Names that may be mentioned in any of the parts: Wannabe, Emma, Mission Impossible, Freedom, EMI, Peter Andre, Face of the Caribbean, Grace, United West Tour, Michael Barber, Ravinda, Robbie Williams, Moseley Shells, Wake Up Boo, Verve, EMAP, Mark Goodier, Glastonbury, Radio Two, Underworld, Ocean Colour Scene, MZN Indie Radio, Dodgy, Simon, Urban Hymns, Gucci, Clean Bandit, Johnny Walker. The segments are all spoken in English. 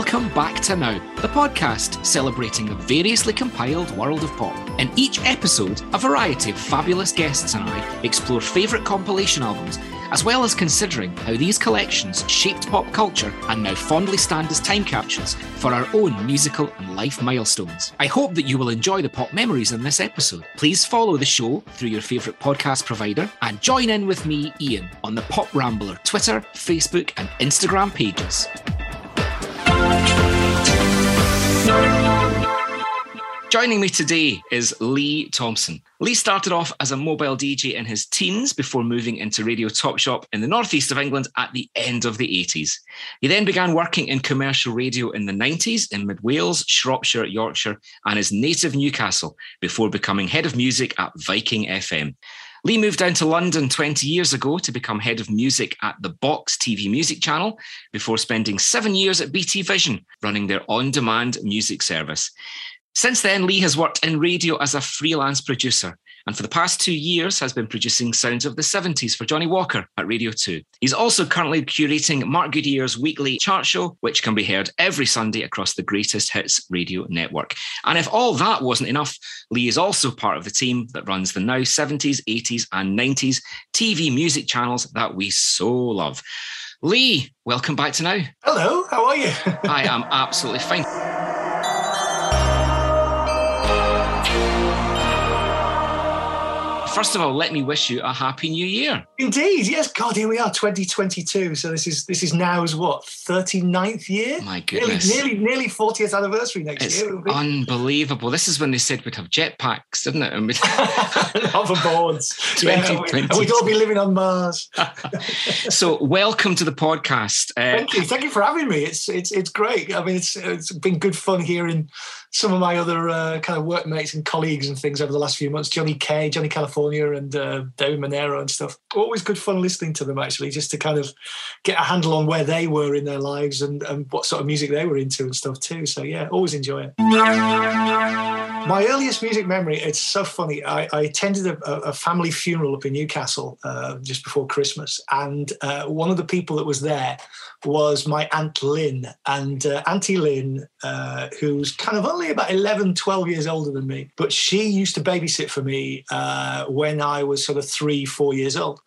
Welcome back to Now, the podcast celebrating the variously compiled world of pop. In each episode, a variety of fabulous guests and I explore favourite compilation albums, as well as considering how these collections shaped pop culture and now fondly stand as time captures for our own musical and life milestones. I hope that you will enjoy the pop memories in this episode. Please follow the show through your favourite podcast provider and join in with me, Ian, on the Pop Rambler Twitter, Facebook and Instagram pages. Joining me today is Lee Thompson. Lee started off as a mobile DJ in his teens before moving into Radio Top Shop in the northeast of England at the end of the 80s. He then began working in commercial radio in the 90s in Mid Wales, Shropshire, Yorkshire and his native Newcastle before becoming head of music at Viking FM. Lee moved down to London 20 years ago to become head of music at the Box TV music channel before spending 7 years at BT Vision, running their on-demand music service. Since then, Lee has worked in radio as a freelance producer and for the past 2 years has been producing Sounds of the 70s for Johnny Walker at Radio Two. He's also currently curating Mark Goodier's weekly chart show, which can be heard every Sunday across the Greatest Hits radio network. And if all that wasn't enough, Lee is also part of the team that runs the now 70s, 80s and 90s TV music channels that we so love. Lee, welcome back to Now. Hello, how are you? I am absolutely fine. First of all, let me wish you a happy new year. Indeed, yes. God, here we are, 2022. So this is Now's, what, 39th year? My goodness. Nearly 40th anniversary next year. It's unbelievable. This is when they said we'd have jetpacks, didn't it? And we'd hoverboards. 2020. And we'd all be living on Mars. So welcome to the podcast. Thank you for having me. It's great. I mean, it's been good fun hearing some of my other kind of workmates and colleagues and things over the last few months. Johnny California and David Monero and stuff. Always good fun listening to them, actually, just to kind of get a handle on where they were in their lives and what sort of music they were into and stuff too. So yeah, always enjoy it. My earliest music memory, it's so funny. I attended a family funeral up in Newcastle just before Christmas. And one of the people that was there was my Aunt Lynn. And Auntie Lynn, who's kind of only about 11, 12 years older than me, but she used to babysit for me when I was sort of 3, 4 years old.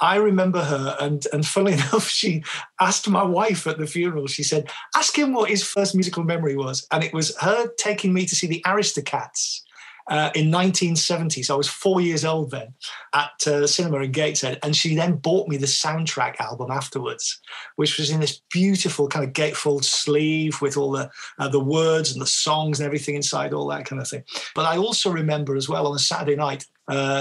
I remember her, and funnily enough, she asked my wife at the funeral, she said, ask him what his first musical memory was. And it was her taking me to see the Aristocats in 1970. So I was 4 years old then at the cinema in Gateshead. And she then bought me the soundtrack album afterwards, which was in this beautiful kind of gatefold sleeve with all the words and the songs and everything inside, all that kind of thing. But I also remember as well on a Saturday night,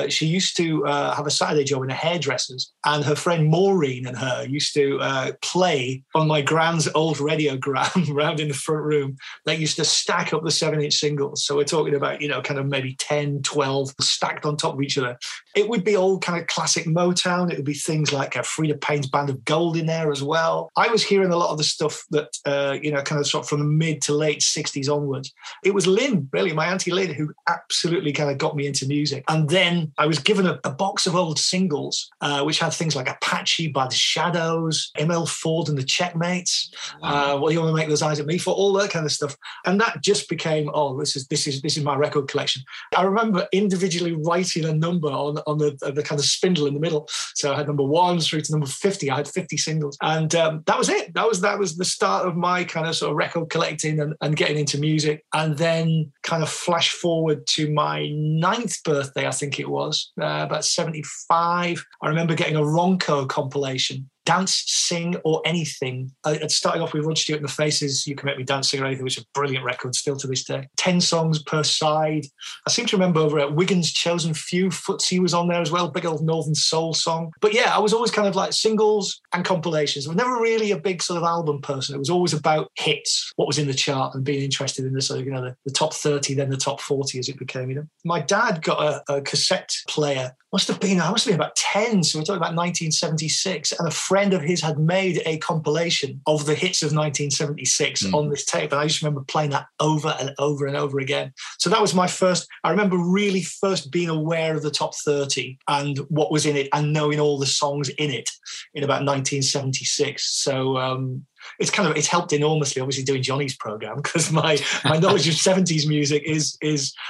she used to have a Saturday job in a hairdresser's, and her friend Maureen and her used to play on my grand's old radiogram round in the front room. They used to stack up the 7-inch singles. So we're talking about, you know, kind of maybe 10, 12 stacked on top of each other. It would be old kind of classic Motown. It would be things like Frida Payne's Band of Gold in there as well. I was hearing a lot of the stuff that, you know, kind of sort of from the mid to late 60s onwards. It was Lynn, really, my Auntie Lynn, who absolutely kind of got me into music. And then I was given a box of old singles, which had things like Apache by the Shadows, ML Ford and the Checkmates. Wow. What do you want to make those eyes at me for? All that kind of stuff. And that just became, oh, this is my record collection. I remember individually writing a number on the kind of spindle in the middle. So I had number 1 through to number 50. I had 50 singles, and that was it. That was the start of my kind of sort of record collecting and getting into music. And then kind of flash forward to my 9th birthday, I think it was, about 75. I remember getting a Ronco compilation, Dance, Sing or Anything. It started off with Rod Stewart and the Faces, You Can Make Me Dance, Sing or Anything, which is a brilliant record still to this day. 10 songs per side. I seem to remember over at Wigan's Chosen Few, Footsie was on there as well, big old Northern Soul song. But yeah, I was always kind of like singles and compilations. I was never really a big sort of album person. It was always about hits, what was in the chart, and being interested in the sort of, you know, the top 30, then the top 40 as it became, you know. My dad got a cassette player. I must have been about 10, so we're talking about 1976, and a friend of his had made a compilation of the hits of 1976 on this tape, and I just remember playing that over and over and over again. So that was my first, I remember really first being aware of the top 30 and what was in it and knowing all the songs in it in about 1976. So it's helped enormously, obviously, doing Johnny's program, because my knowledge of 70s music is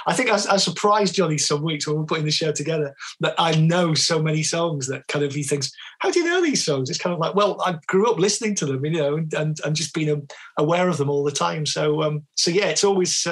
I think I surprised Johnny some weeks when we were putting the show together that I know so many songs that kind of he thinks, how do you know these songs? It's kind of like, well, I grew up listening to them, you know, and just being aware of them all the time. So yeah, it's always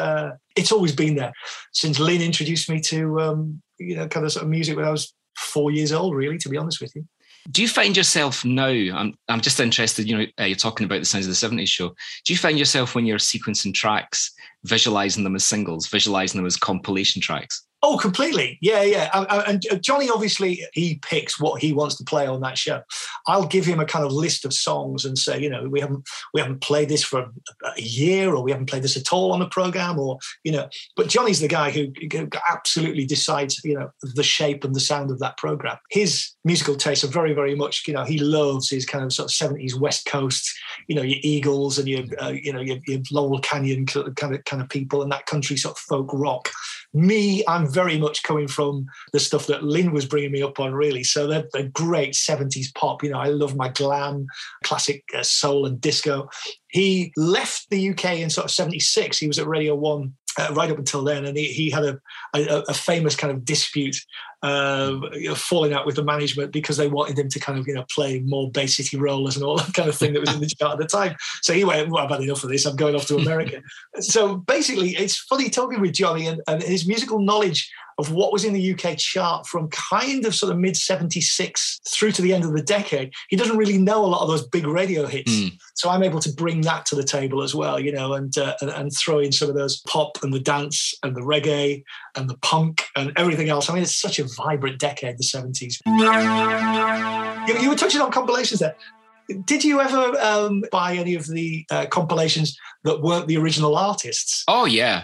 been there since Lynn introduced me to kind of sort of music when I was 4 years old, really, to be honest with you. Do you find yourself now, I'm just interested, you know, you're talking about the Sounds of the 70s show. Do you find yourself when you're sequencing tracks, visualising them as singles, visualising them as compilation tracks? Oh, completely. Yeah. And Johnny, obviously, he picks what he wants to play on that show. I'll give him a kind of list of songs and say, you know, we haven't played this for a year, or we haven't played this at all on the program, or, you know, but Johnny's the guy who absolutely decides, you know, the shape and the sound of that program. His musical tastes are very, very much, you know, he loves his kind of sort of 70s West Coast, you know, your Eagles and your Laurel Canyon kind of people and that country sort of folk rock. Me, I'm very much coming from the stuff that Lynn was bringing me up on, really. So they're great 70s pop. You know, I love my glam, classic soul and disco. He left the UK in sort of 76. He was at Radio One right up until then, and he had a famous kind of dispute, falling out with the management because they wanted him to kind of, you know, play more Bay City Rollers and all that kind of thing that was in the chart at the time. So he went, well, I've had enough of this, I'm going off to America. So basically, it's funny talking with Johnny and his musical knowledge of what was in the UK chart from kind of sort of mid-76 through to the end of the decade. He doesn't really know a lot of those big radio hits. Mm. So I'm able to bring that to the table as well, you know, and throw in some of those pop and the dance and the reggae and the punk and everything else. I mean, it's such a vibrant decade, the 70s. You were touching on compilations there. Did you ever buy any of the compilations that weren't the original artists? Oh, yeah.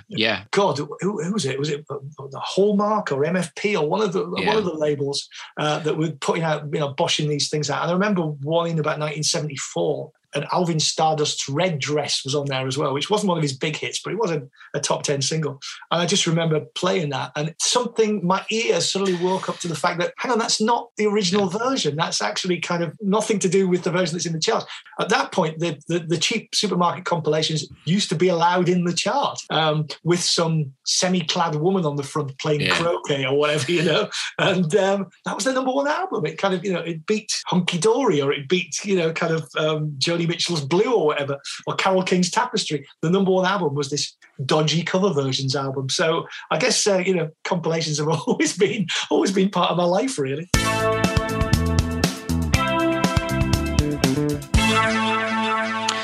God, who was it? Was it the Hallmark or MFP or one of the labels that were putting out, you know, boshing these things out? And I remember one in about 1974, and Alvin Stardust's Red Dress was on there as well, which wasn't one of his big hits, but it was a top 10 single. And I just remember playing that, and something, my ear suddenly woke up to the fact that, hang on, that's not the original version. That's actually kind of nothing to do with the version that's in the chart. At that point, the cheap supermarket compilations used to be allowed in the chart with some semi-clad woman on the front playing croquet or whatever, you know. And that was the number one album. It kind of, you know, it beat Hunky Dory, or it beat, you know, kind of Joni Mitchell's Blue or whatever, or Carole King's Tapestry. The number one album was this dodgy cover versions album. So I guess, you know, compilations have always been part of my life, really.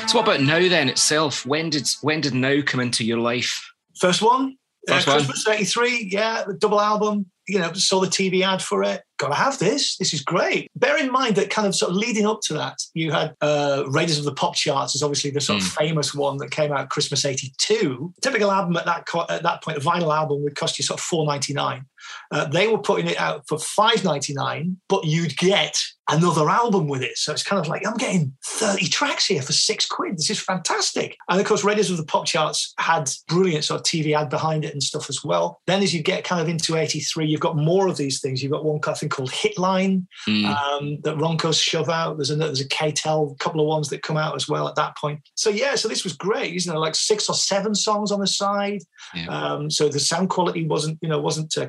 So what about now then itself? When did now come into your life? First one? Christmas 83, yeah, the double album. You know, saw the TV ad for it. Gotta have this. This is great. Bear in mind that kind of sort of leading up to that, you had Raiders of the Pop Charts is obviously the sort of famous one that came out Christmas 82. Typical album at that point, a vinyl album would cost you sort of $4.99. They were putting it out for $5.99, but you'd get another album with it. So it's kind of like, I'm getting 30 tracks here for £6. This is fantastic. And of course, Raiders of the Pop Charts had brilliant sort of TV ad behind it and stuff as well. Then as you get kind of into 83, you've got more of these things. You've got one thing called Hitline that Ronco's shove out. There's a K-Tel, couple of ones that come out as well at that point. So yeah, so this was great. You know, like 6 or 7 songs on the side. Yeah. So the sound quality wasn't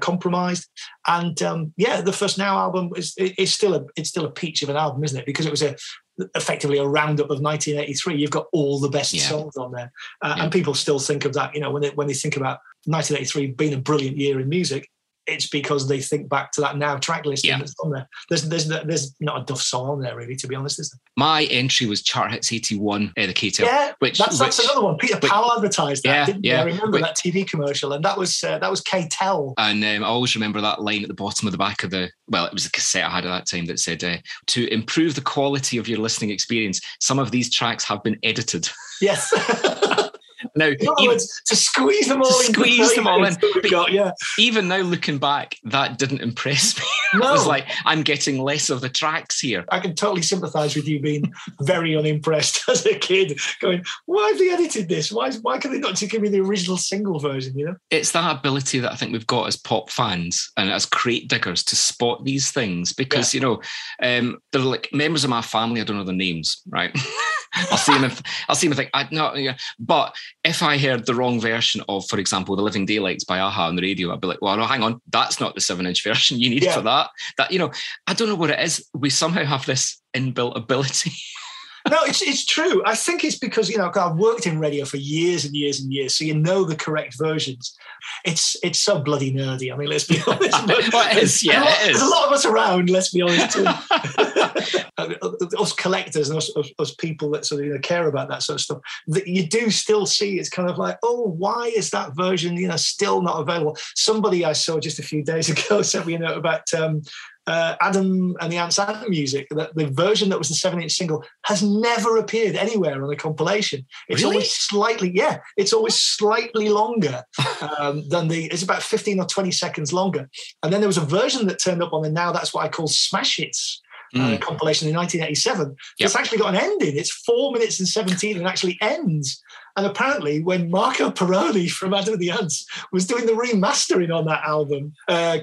compromised. And the First Now album is still a peach of an album, isn't it? Because it was effectively a roundup of 1983. You've got all the best songs on there, and people still think of that. You know, when they think about 1983 being a brilliant year in music, it's because they think back to that Now track list that's on there. There's not a duff song on there, really, to be honest, is there? My entry was Chart Hits 81, the K-Tel. Yeah, that's another one. Peter Powell advertised that, didn't I remember that TV commercial, and that was K-Tel. And I always remember that line at the bottom of the back of it was a cassette I had at that time that said, to improve the quality of your listening experience, some of these tracks have been edited. Yes. No, to squeeze them all in. Even now, looking back, that didn't impress me. No. It was like, I'm getting less of the tracks here. I can totally sympathise with you being very unimpressed as a kid, going, why have they edited this? Why can they not just give me the original single version, you know? It's that ability that I think we've got as pop fans and as crate diggers to spot these things because, they're like members of my family, I don't know their names, right? I'll see him and think, but if I heard the wrong version of, for example, The Living Daylights by Aha on the radio, I'd be like, well, no, hang on, that's not the 7-inch version you need for that. That, I don't know what it is. We somehow have this inbuilt ability. No, it's true. I think it's because, I've worked in radio for years and years and years, so you know the correct versions. It's so bloody nerdy. I mean, let's be honest. There's a lot of us around, let's be honest, too. Us collectors and us people that sort of care about that sort of stuff, that you do still see it's kind of like, oh, why is that version, still not available? Somebody I saw just a few days ago sent me a note about... Adam and the Ants Adam music, the version that was the 7-inch single has never appeared anywhere on a compilation. It's really? It's always slightly longer than it's about 15 or 20 seconds longer. And then there was a version that turned up on the Now That's What I Call Smash Hits compilation in 1987. Yep. It's actually got an ending. It's 4 minutes and 17 and actually ends. And apparently when Marco Peroni from Adam and the Ants was doing the remastering on that album,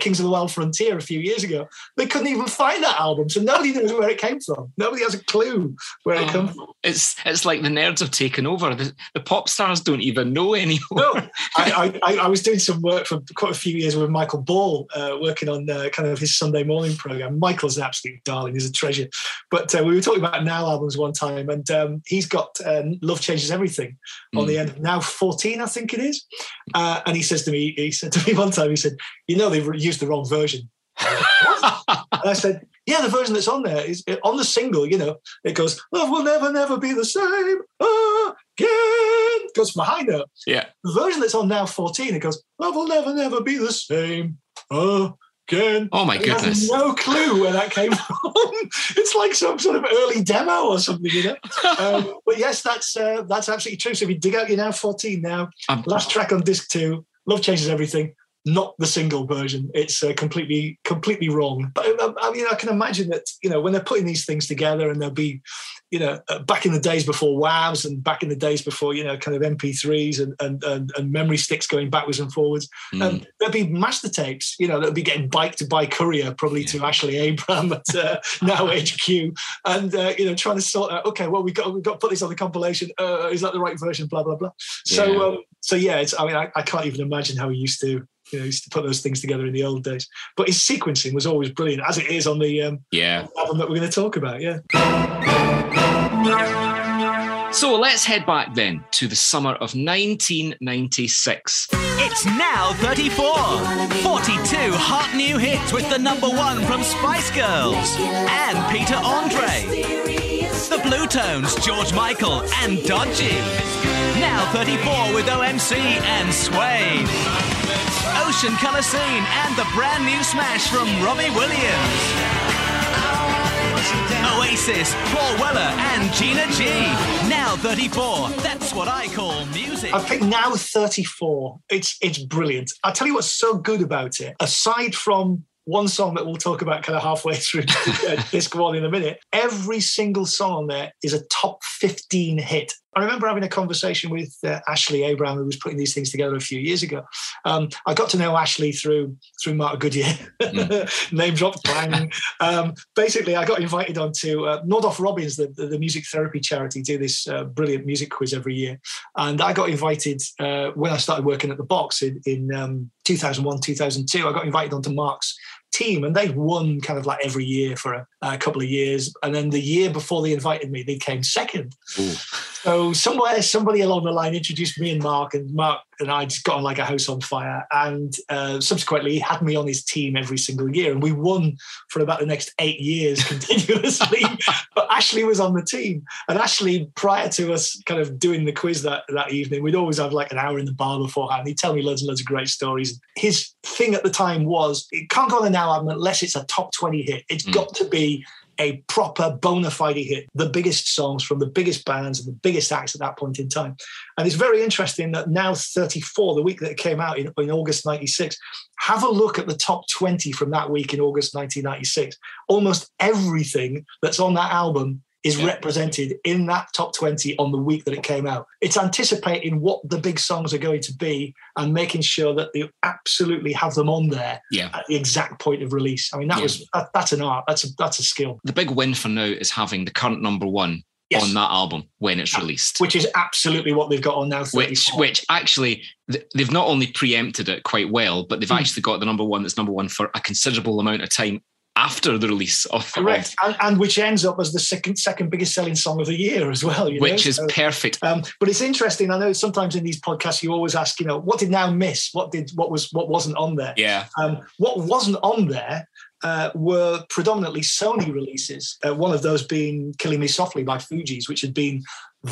Kings of the Wild Frontier, a few years ago, they couldn't even find that album. So nobody knows where it came from. Nobody has a clue where it comes from. It's like the nerds have taken over. The pop stars don't even know anymore. No, I was doing some work for quite a few years with Michael Ball, working on kind of his Sunday morning programme. Michael's an absolute darling. He's a treasure. But we were talking about Now albums one time, and he's got Love Changes Everything on the end of Now 14, I think it is. And he said to me one time, he said, they've used the wrong version. And I said, yeah, the version that's on there is on the single, it goes, love will never, never be the same again. It goes from a high note. Yeah. The version that's on Now 14, it goes, love will never, never be the same again. Oh my goodness. I have no clue where that came from. It's like some sort of early demo or something, but yes, that's absolutely true. So if you dig out your Now 14 now, last track on disc 2, Love Changes Everything, not the single version. It's completely wrong. But I can imagine that, when they're putting these things together, and there'll be, back in the days before WAVs and back in the days before, kind of MP3s and memory sticks going backwards and forwards, there'll be master tapes, that'll be getting biked by courier, probably to Ashley Abram at Now HQ, and, trying to sort out, okay, well, we've got to put this on the compilation. Is that the right version? Blah, blah, blah. I can't even imagine how we used to put those things together in the old days. But his sequencing was always brilliant, as it is on the album that we're going to talk about, So let's head back then to the summer of 1996. It's Now 34. 42 hot new hits with the number one from Spice Girls and Peter Andre. The Blue Tones, George Michael and Dodgy. Now 34 with OMC and Suede. Ocean Colour Scene and the brand new smash from Robbie Williams. Oasis, Paul Weller and Gina G. Now 34, that's what I call music. I picked Now 34. It's brilliant. I'll tell you what's so good about it. Aside from one song that we'll talk about kind of halfway through disc one in a minute, every single song on there is a top 15 hit. I remember having a conversation with Ashley Abram, who was putting these things together a few years ago. I got to know Ashley through Mark Goodier, name drop clang. Basically, I got invited onto Nordoff Robbins, the music therapy charity, do this brilliant music quiz every year. And I got invited when I started working at The Box in 2001, 2002. I got invited onto Mark's team, and they won kind of like every year for a couple of years, and then the year before they invited me, they came second. Ooh. So somebody along the line introduced me and Mark, and Mark and I just got on like a house on fire, and subsequently he had me on his team every single year, and we won for about the next 8 years continuously. But Ashley was on the team, and Ashley, prior to us kind of doing the quiz that evening, we'd always have like an hour in the bar beforehand. He'd tell me loads and loads of great stories. His thing at the time was, it can't go on the Now album unless it's a top 20 hit. It's got to be a proper bona fide hit, the biggest songs from the biggest bands and the biggest acts at that point in time. And it's very interesting that now 34, the week that it came out in August 96, have a look at the top 20 from that week in August 1996. Almost everything that's on that album is represented in that top 20 on the week that it came out. It's anticipating what the big songs are going to be and making sure that you absolutely have them on there at the exact point of release. I mean, that's an art. That's a skill. The big win for now is having the current number one on that album when it's released. Which is absolutely what they've got on now. Which actually, they've not only preempted it quite well, but they've actually got the number one that's number one for a considerable amount of time after the release of... Correct, and which ends up as the second biggest selling song of the year as well. Which is perfect. But it's interesting, I know sometimes in these podcasts you always ask, what did Now miss? What wasn't on there? Yeah. What wasn't on there were predominantly Sony releases, one of those being Killing Me Softly by Fugees, which had been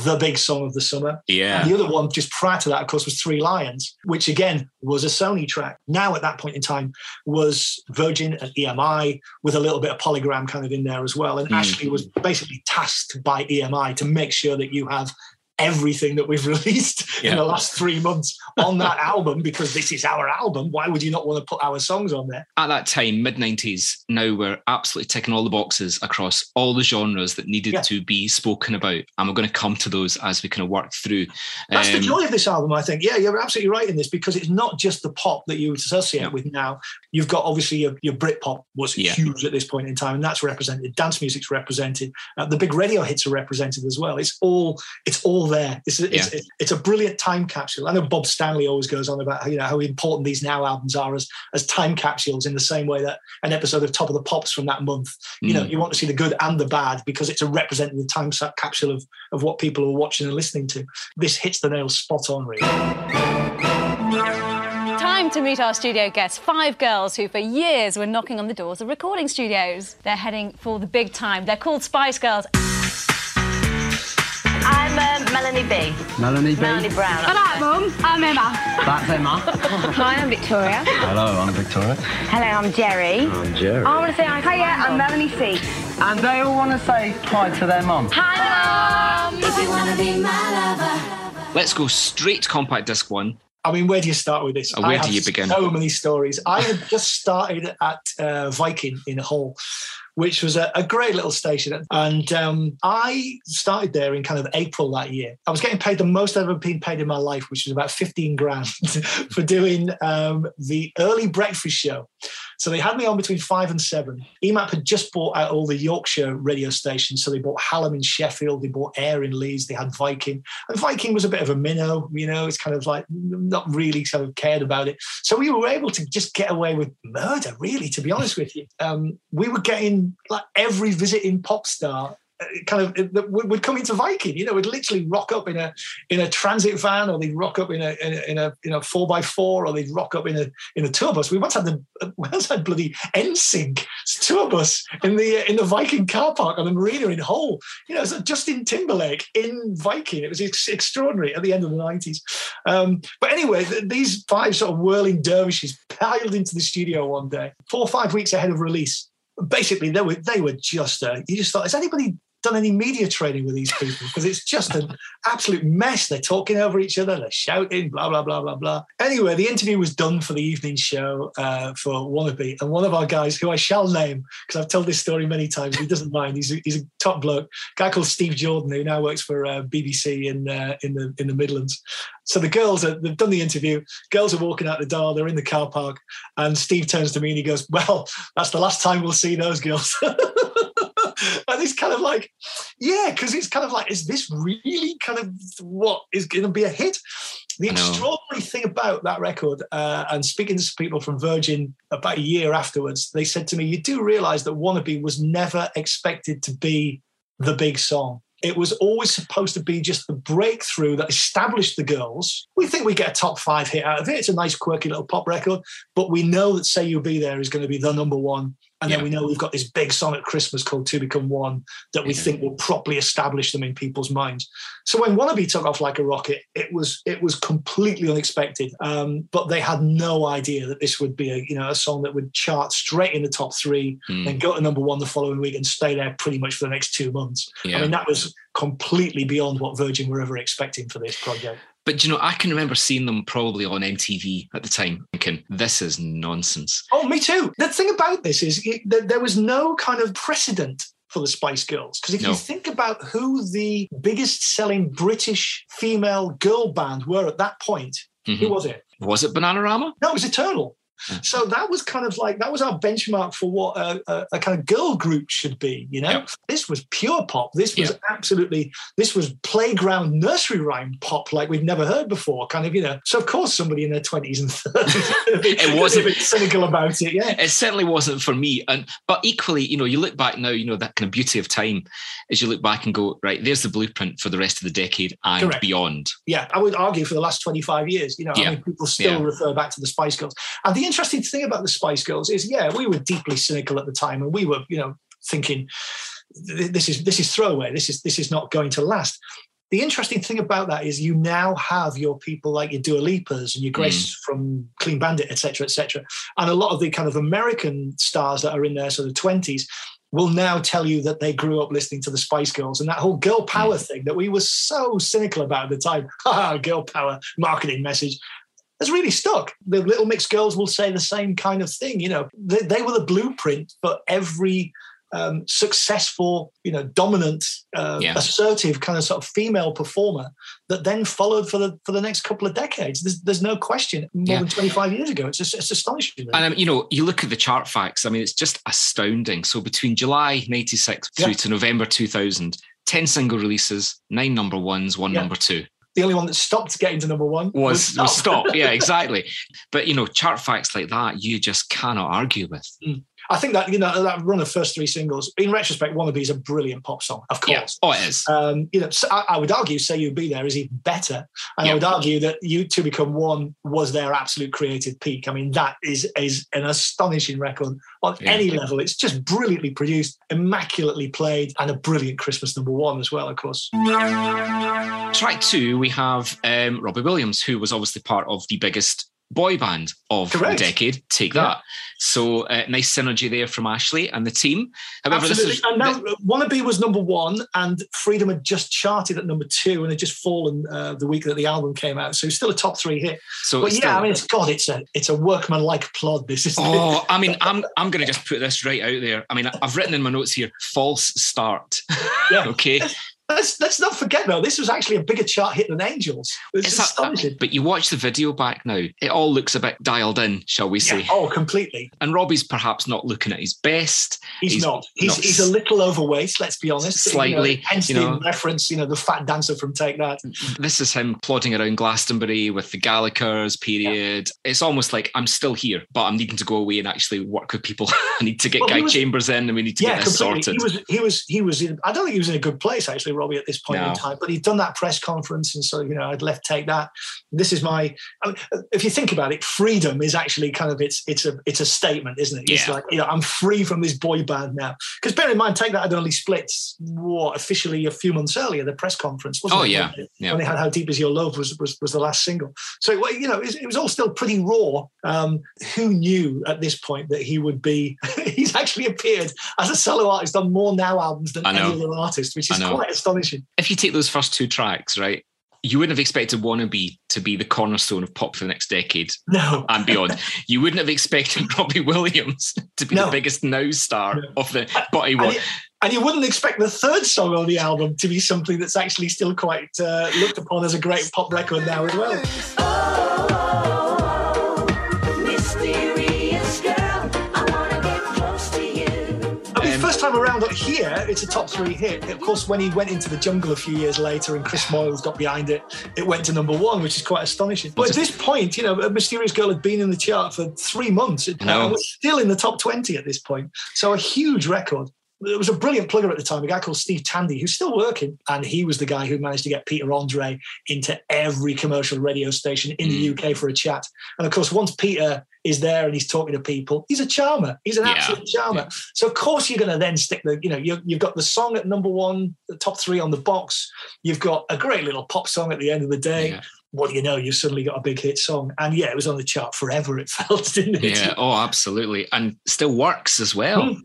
the big song of the summer. Yeah. And the other one just prior to that, of course, was Three Lions, which again was a Sony track. Now at that point in time was Virgin and EMI with a little bit of Polygram kind of in there as well. And Ashley was basically tasked by EMI to make sure that you have everything that we've released in the last 3 months on that album, because this is our album. Why would you not want to put our songs on there? At that time, mid-90s, now we're absolutely ticking all the boxes across all the genres that needed to be spoken about. And we're going to come to those as we kind of work through. That's the joy of this album, I think. Yeah, you're absolutely right in this, because it's not just the pop that you associate with now. You've got obviously your Britpop was huge at this point in time, and that's represented. Dance music's represented. The big radio hits are represented as well. It's all there. It's a brilliant time capsule. I know Bob Stanley always goes on about how important these Now albums are as time capsules, in the same way that an episode of Top of the Pops from that month, you want to see the good and the bad, because it's a representative time capsule of what people are watching and listening to. This hits the nail spot on, really. Time to meet our studio guests, five girls who for years were knocking on the doors of recording studios. They're heading for the big time. They're called Spice Girls. I'm Melanie B. Melanie B. Melanie Brown. Hello, Mum. I'm Emma. That's Emma. Hi, I'm Victoria. Hello, I'm Victoria. Hello, I'm Geri. I'm Geri. I want to say hiya, I'm Melanie C. And they all want to say hi to their mum. Hi, Mum. If you want to be my lover. Let's go straight to compact disc one. I mean, where do you start with this? Where do you begin? So many stories. I had just started at Viking in Hull, which was a great little station. And I started there in kind of April that year. I was getting paid the most I've ever been paid in my life, which was about 15 grand for doing the early breakfast show. So they had me on between 5 and 7. EMAP had just bought out all the Yorkshire radio stations. So they bought Hallam in Sheffield, they bought Ayr in Leeds, they had Viking. And Viking was a bit of a minnow, it's kind of like not really kind of cared about it. So we were able to just get away with murder, really, to be honest with you. We were getting like every visiting pop star kind of would come into Viking, would literally rock up in a transit van, or they'd rock up in a 4x4, or they'd rock up in a tour bus. We once had the bloody NSYNC tour bus in the Viking car park on the marina in Hull. It's like Justin Timberlake in Viking. It was extraordinary at the end of the 90s. But anyway, these five sort of whirling dervishes piled into the studio one day, 4 or 5 weeks ahead of release. Basically, they were just you just thought, is anybody done any media training with these people? Because it's just an absolute mess. They're talking over each other, they're shouting, blah, blah, blah, blah, blah. Anyway, the interview was done for the evening show for Wannabe. And one of our guys, who I shall name, because I've told this story many times, he doesn't mind. He's a top bloke, a guy called Steve Jordan, who now works for BBC in the Midlands. So the girls, they've done the interview, girls are walking out the door, they're in the car park, and Steve turns to me and he goes, well, that's the last time we'll see those girls. And it's kind of like, because it's kind of like, is this really kind of what is going to be a hit? The extraordinary thing about that record, and speaking to people from Virgin about a year afterwards, they said to me, you do realise that Wannabe was never expected to be the big song. It was always supposed to be just the breakthrough that established the girls. We think we get a top 5 hit out of it. It's a nice, quirky little pop record, but we know that Say You'll Be There is going to be the number one And then we know we've got this big song at Christmas called Two Become One that we think will properly establish them in people's minds. So when Wannabe took off like a rocket, it was completely unexpected. But they had no idea that this would be a song that would chart straight in the top three, then go to number one the following week and stay there pretty much for the next 2 months. Yeah. I mean, that was completely beyond what Virgin were ever expecting for this project. But, I can remember seeing them probably on MTV at the time thinking, this is nonsense. Oh, me too. The thing about this is there was no kind of precedent for the Spice Girls. Because if you think about who the biggest selling British female girl band were at that point, who was it? Was it Bananarama? No, it was Eternal. So that was kind of like, that was our benchmark for what a kind of girl group should be, This was pure pop. This was absolutely, this was playground nursery rhyme pop like we've never heard before, kind of, So of course somebody in their 20s and 30s it wasn't a bit cynical about it, yeah. It certainly wasn't for me. But equally, you look back now, that kind of beauty of time as you look back and go, right, there's the blueprint for the rest of the decade and beyond. Yeah, I would argue for the last 25 years, I mean, people still refer back to the Spice Girls. And the interesting thing about the Spice Girls is, we were deeply cynical at the time, and we were, thinking this is throwaway. This is not going to last. The interesting thing about that is you now have your people like your Dua Lipas and your Grace from Clean Bandit, et cetera, and a lot of the kind of American stars that are in their sort of 20s will now tell you that they grew up listening to the Spice Girls and that whole girl power thing that we were so cynical about at the time. Girl power marketing message. Has really stuck. The Little Mix Girls will say the same kind of thing. They were the blueprint for every successful, dominant, assertive kind of sort of female performer that then followed for the next couple of decades. There's no question. More than 25 years ago, it's astonishing. Really. And you look at the chart facts. I mean, it's just astounding. So between July '96 through to November 2000, 10 single releases, 9 number ones, 1 number two. The only one that stopped getting to number one was Stop. Yeah, exactly. But, chart facts like that, you just cannot argue with. I think that, that run of first three singles, in retrospect, Wannabe is a brilliant pop song, of course. Yeah. Oh, it is. So I would argue Say You'll Be There is even better. And I would argue that You Two Become One was their absolute creative peak. I mean, that is an astonishing record on any level. It's just brilliantly produced, immaculately played, and a brilliant Christmas number one as well, of course. Track two, we have Robbie Williams, who was obviously part of the biggest boy band of the decade, Take That. So nice synergy there from Ashley and the team. However, absolutely. And now Wannabe was number one and Freedom had just charted at number two and had just fallen the week that the album came out. So still a top three hit. So but I mean, it's a workman-like plod, this, isn't it? Oh, I mean, I'm going to just put this right out there. I mean, I've written in my notes here, false start. Yeah. Okay. Let's not forget, though, this was actually a bigger chart hit than Angels. It's astonishing. But you watch the video back now, it all looks a bit dialed in, shall we say. Oh, completely. And Robbie's perhaps not looking at his best. He's not. He's a little overweight, let's be honest. Slightly. Hence the reference, the fat dancer from Take That. This is him plodding around Glastonbury with the Gallicers period. Yeah. It's almost like, I'm still here, but I'm needing to go away and actually work with people. I need to get Guy Chambers in and we need to get this sorted. He was in, I don't think he was in a good place, actually, Robbie, at this point in time, but he'd done that press conference and so I'd left Take That. This is my, I mean, if you think about it, Freedom is actually kind of it's a statement, isn't it? It's like I'm free from this boy band now, because bear in mind Take That had only split officially a few months earlier, the press conference wasn't when they had How Deep Is Your Love was the last single, so it was all still pretty raw. Who knew at this point that he would be he's actually appeared as a solo artist on more Now albums than any other artist, which is quite astonishing. If you take those first two tracks, right, you wouldn't have expected Wannabe to be the cornerstone of pop for the next decade and beyond. You wouldn't have expected Robbie Williams to be the biggest Now star of the... But he was... And you wouldn't expect the third song on the album to be something that's actually still quite looked upon as a great pop record now as well. Time around up here, it's a top three hit. Of course, when he went into the jungle a few years later and Chris Moyles got behind it, it went to number one, which is quite astonishing. But at this point, Mysterious Girl had been in the chart for 3 months. It was still in the top 20 at this point. So a huge record. there was a brilliant plugger at the time, a guy called Steve Tandy, who's still working, and he was the guy who managed to get Peter Andre into every commercial radio station in the UK for a chat. And of course, once Peter is there and he's talking to people, he's a charmer. He's an absolute charmer. Yeah. So of course you're going to then stick the, you know, you've got the song at number one, the top three on the box. You've got a great little pop song at the end of the day. Yeah. What do you know? You've suddenly got a big hit song. And yeah, it was on the chart forever, it felt, didn't it? Yeah, oh, absolutely. And still works as well.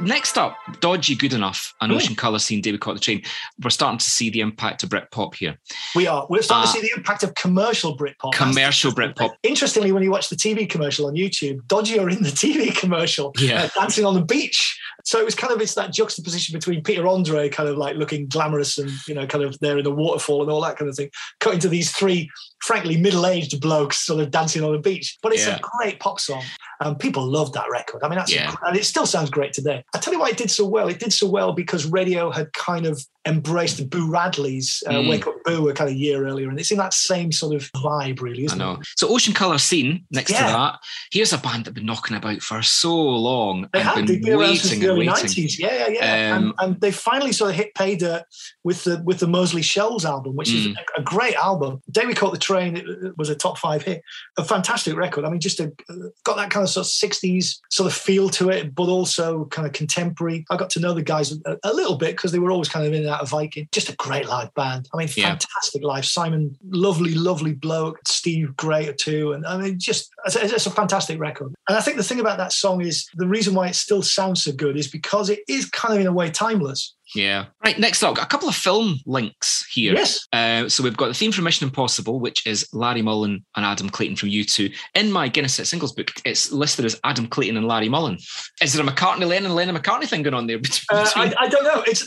Next up, Dodgy, Good Enough, an Ocean Colour Scene, Day We Caught the Train. We're starting to see the impact of Britpop here. We are. We're starting to see the impact of commercial Britpop. Commercial Britpop. Interestingly, when you watch the TV commercial on YouTube, Dodgy are in the TV commercial, dancing on the beach. So it was kind of, it's that juxtaposition between Peter Andre kind of like looking glamorous and, you know, kind of there in the waterfall and all that kind of thing, cutting to these three, frankly, middle-aged blokes sort of dancing on the beach. But it's a great pop song. And people love that record. I mean, that's and it still sounds great today. I tell you why it did so well. It did so well because radio had kind of embraced Boo Radley's Wake Up Boo a kind of year earlier, and it's in that same sort of vibe, really, isn't it? I know. So Ocean Colour Scene, next to that, here's a band that had been knocking about for so long. They had been waiting and waiting. 90s. Yeah. And they finally sort of hit pay dirt with the Moseley Shells album, which is a great album. The Day We Caught the Train, it was a top five hit. A fantastic record. I mean, just got that kind of sort of 60s sort of feel to it, but also kind of contemporary. I got to know the guys a little bit because they were always kind of in and out of Viking. Just a great live band. I mean, fantastic live. Simon, lovely, lovely bloke. Steve, great too. And I mean, just it's a fantastic record. And I think the thing about that song is the reason why it still sounds so good is because it is kind of in a way timeless. Yeah. Right, next up, a couple of film links here. Yes. So we've got the theme from Mission Impossible, which is Larry Mullen and Adam Clayton from U2. In my Guinness Set Singles book, it's listed as Adam Clayton and Larry Mullen. Is there a McCartney-Lennon-McCartney thing going on there? I don't know. It's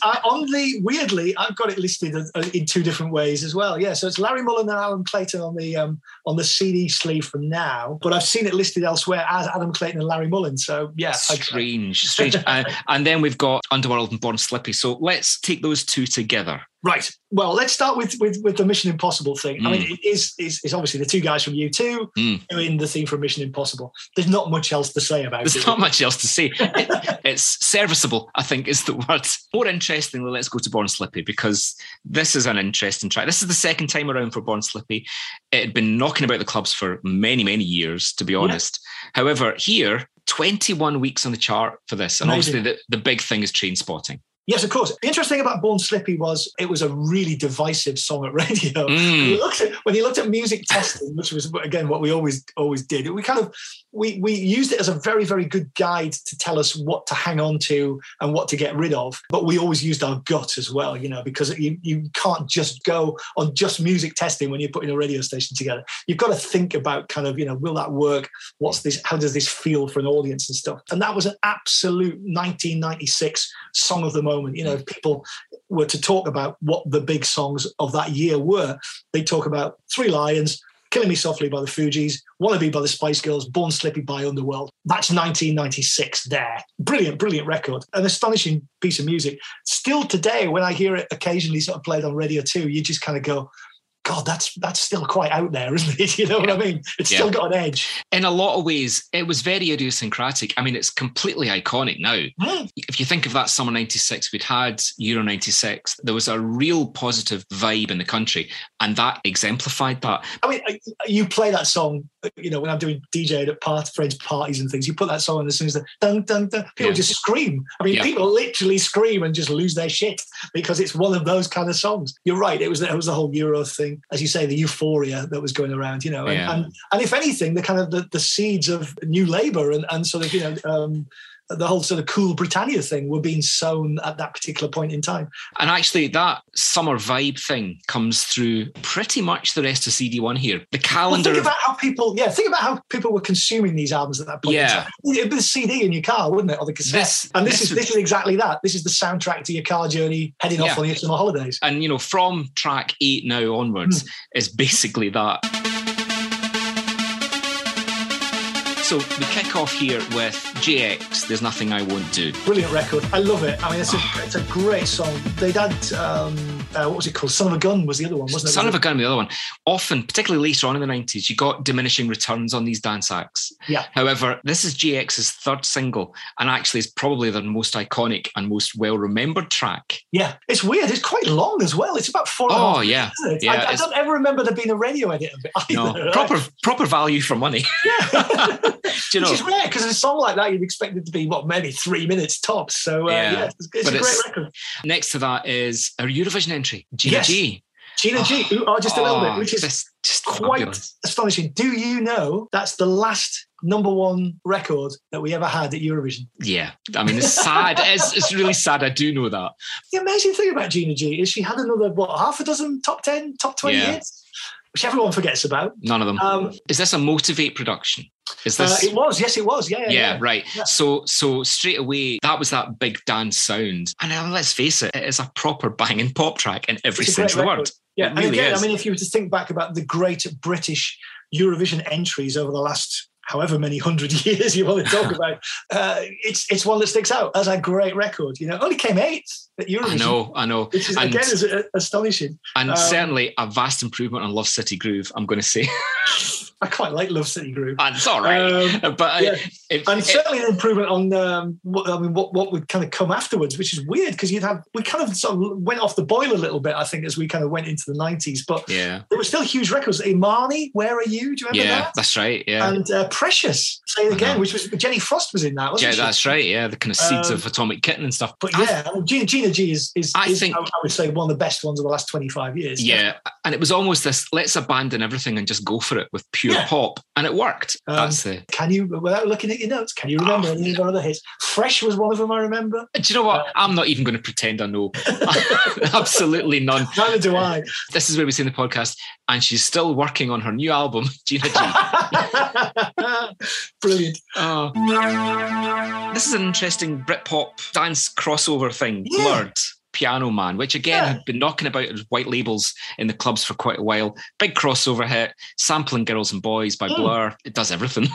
weirdly, I've got it listed in two different ways as well. Yeah, so it's Larry Mullen and Adam Clayton on the CD sleeve from Now, but I've seen it listed elsewhere as Adam Clayton and Larry Mullen. So, yeah. Strange. And then we've got Underworld and Born Slippy. So let's take those two together. Right. Well, let's start with the Mission Impossible thing. I mean, it is obviously the two guys from U2 doing the theme from Mission Impossible. There's not much else to say about it. There's not much else to say. It's serviceable, I think, is the word. More interestingly, let's go to Born Slippy, because this is an interesting track. This is the second time around for Born Slippy. It had been knocking about the clubs for many, many years, to be honest. Yeah. However, here, 21 weeks on the chart for this. And obviously the big thing is Train Spotting. Yes, of course. The interesting thing about Born Slippy was it was a really divisive song at radio. When you looked at music testing, which was, again, what we always did, we kind of, we used it as a very, very good guide to tell us what to hang on to and what to get rid of. But we always used our gut as well, you know, because you can't just go on just music testing when you're putting a radio station together. You've got to think about kind of, you know, will that work? What's this? How does this feel for an audience and stuff? And that was an absolute 1996 song of the moment. You know, if people were to talk about what the big songs of that year were, they talk about Three Lions, Killing Me Softly by the Fugees, Wannabe by the Spice Girls, Born Slippy by Underworld. That's 1996 there. Brilliant, brilliant record. An astonishing piece of music. Still today, when I hear it occasionally sort of played on Radio Two, you just kind of go, God, that's still quite out there, isn't it? You know what I mean? It's still got an edge. In a lot of ways, it was very idiosyncratic. I mean, it's completely iconic now. If you think of that summer 96, we'd had Euro 96. There was a real positive vibe in the country, and that exemplified that. I mean, you play that song, you know, when I'm doing DJ at friends' parties and things, you put that song on as soon as the dun, dun, dun, people just scream. I mean, people literally scream and just lose their shit because it's one of those kind of songs. You're right. It was the whole Euro thing. As you say, the euphoria that was going around, you know, and if anything, the kind of the seeds of New Labour and sort of, you know, the whole sort of cool Britannia thing were being sown at that particular point in time. And actually that summer vibe thing comes through pretty much the rest of CD1 here. The calendar... Well, think about how people were consuming these albums at that point. Yeah. It'd be the CD in your car, wouldn't it? Or the cassette. This is exactly that. This is the soundtrack to your car journey heading off on your summer holidays. And, you know, from track 8 now onwards is basically that... So we kick off here with JX, There's Nothing I Won't Do. Brilliant record. I love it. I mean, it's a great song. They'd had, what was it called? Son of a Gun was the other one, wasn't it? Son of a Gun was the other one. Often, particularly later on in the 90s, you got diminishing returns on these dance acts. Yeah. However, this is JX's third single, and actually is probably their most iconic and most well-remembered track. Yeah. It's weird. It's quite long as well. It's about 4 hours. Oh, yeah. I don't ever remember there being a radio edit of it either. No. Right? Proper value for money. Yeah. Do you know? Which is rare, because a song like that you'd expect it to be, what, maybe 3 minutes tops. So it's a great record. Next to that is a Eurovision entry, Gina G, who are just a little bit, which is just quite astonishing. Do you know that's the last number one record that we ever had at Eurovision? Yeah, I mean, it's sad. It's really sad. I do know that. The amazing thing about Gina G is she had another, half a dozen top 10, top 20 hits, which everyone forgets about. None of them. Is this a Motivate production? Is this... it was, yes, it was. Yeah. Right. Yeah. So straight away, that was that big dance sound. And let's face it, it is a proper banging pop track in every sense of the word. Yeah, and really again, I mean, if you were to think back about the great British Eurovision entries over the last however many hundred years you want to talk about, it's one that sticks out as a great record. You know, only came eighth at Eurovision. I know. Which is, again, is astonishing. And certainly a vast improvement on Love City Groove, I'm going to say. I quite like Love City Groove. It's all right. But certainly an improvement on what would kind of come afterwards, which is weird because we kind of sort of went off the boil a little bit, I think, as we kind of went into the 90s. But there were still huge records. Imani, Where Are You? Do you remember that? Yeah, that's right, yeah. And Precious, Say It Again, which was, Jenny Frost was in that, wasn't she? Yeah, that's right, yeah. The kind of Seeds of Atomic Kitten and stuff. But Gina G is, I think, I would say, one of the best ones of the last 25 years. Yeah, and it was almost this, let's abandon everything and just go for it with pure pop, and it worked. Can you, without looking at your notes, can you remember any of our other hits? Fresh was one of them, I remember. Do you know what? I'm not even going to pretend I know. Absolutely none. Neither do I. This is where we say in the podcast, and she's still working on her new album, Gina G. Brilliant. This is an interesting Britpop dance crossover thing, Blurred. Piano Man, which again had been knocking about as white labels in the clubs for quite a while. Big crossover hit, sampling Girls and Boys by Blur. It does everything.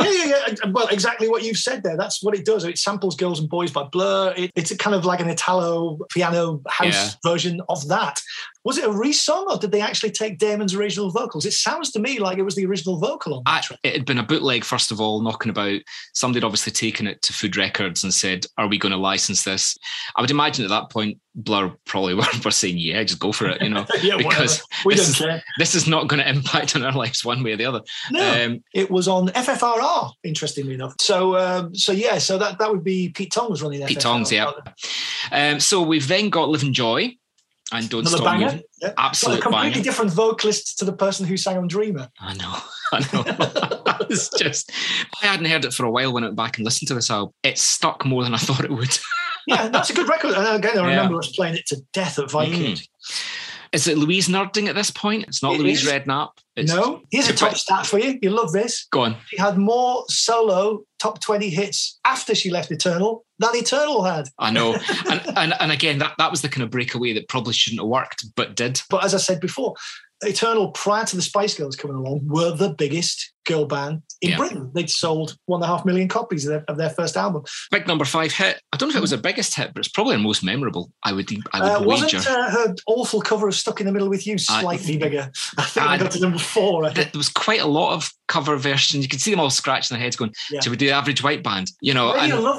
Yeah. Well, exactly what you've said there. That's what it does. It samples Girls and Boys by Blur. It's a kind of like an Italo piano house version of that. Was it a re-song or did they actually take Damon's original vocals? It sounds to me like it was the original vocal on that track. It had been a bootleg, first of all, knocking about. Somebody had obviously taken it to Food Records and said, are we going to license this? I would imagine at that point, Blur probably were saying, yeah, just go for it, you know. Because this is not going to impact on our lives one way or the other. No, it was on FFRR, interestingly enough. So that would be Pete Tongs running FFRR. Pete Tongs, yeah. So we've then got Live and Joy. And Don't Another Stop Moving. Yeah. Absolutely, completely different vocalist to the person who sang on Dreamer. I know. It's just, I hadn't heard it for a while when I went back and listened to this album. It stuck more than I thought it would. Yeah, that's a good record. And again, I remember us playing it to death at Viking. Is it Louise Nerding at this point? It's not Louise Redknapp. No. Here's a top stat for you. You love this. Go on. She had more solo top 20 hits after she left Eternal than Eternal had. I know. and again, that was the kind of breakaway that probably shouldn't have worked, but did. But as I said before, Eternal, prior to the Spice Girls coming along, were the biggest girl band in Britain. They'd sold 1.5 million copies of their first album. Big number 5 hit. I don't know if it was her biggest hit, but it's probably her most memorable, I would wager. Wasn't her awful cover of Stuck in the Middle with You slightly bigger? I think I got to number 4. There was quite a lot of cover versions. You could see them all scratching their heads going, should we do Average White Band? You know,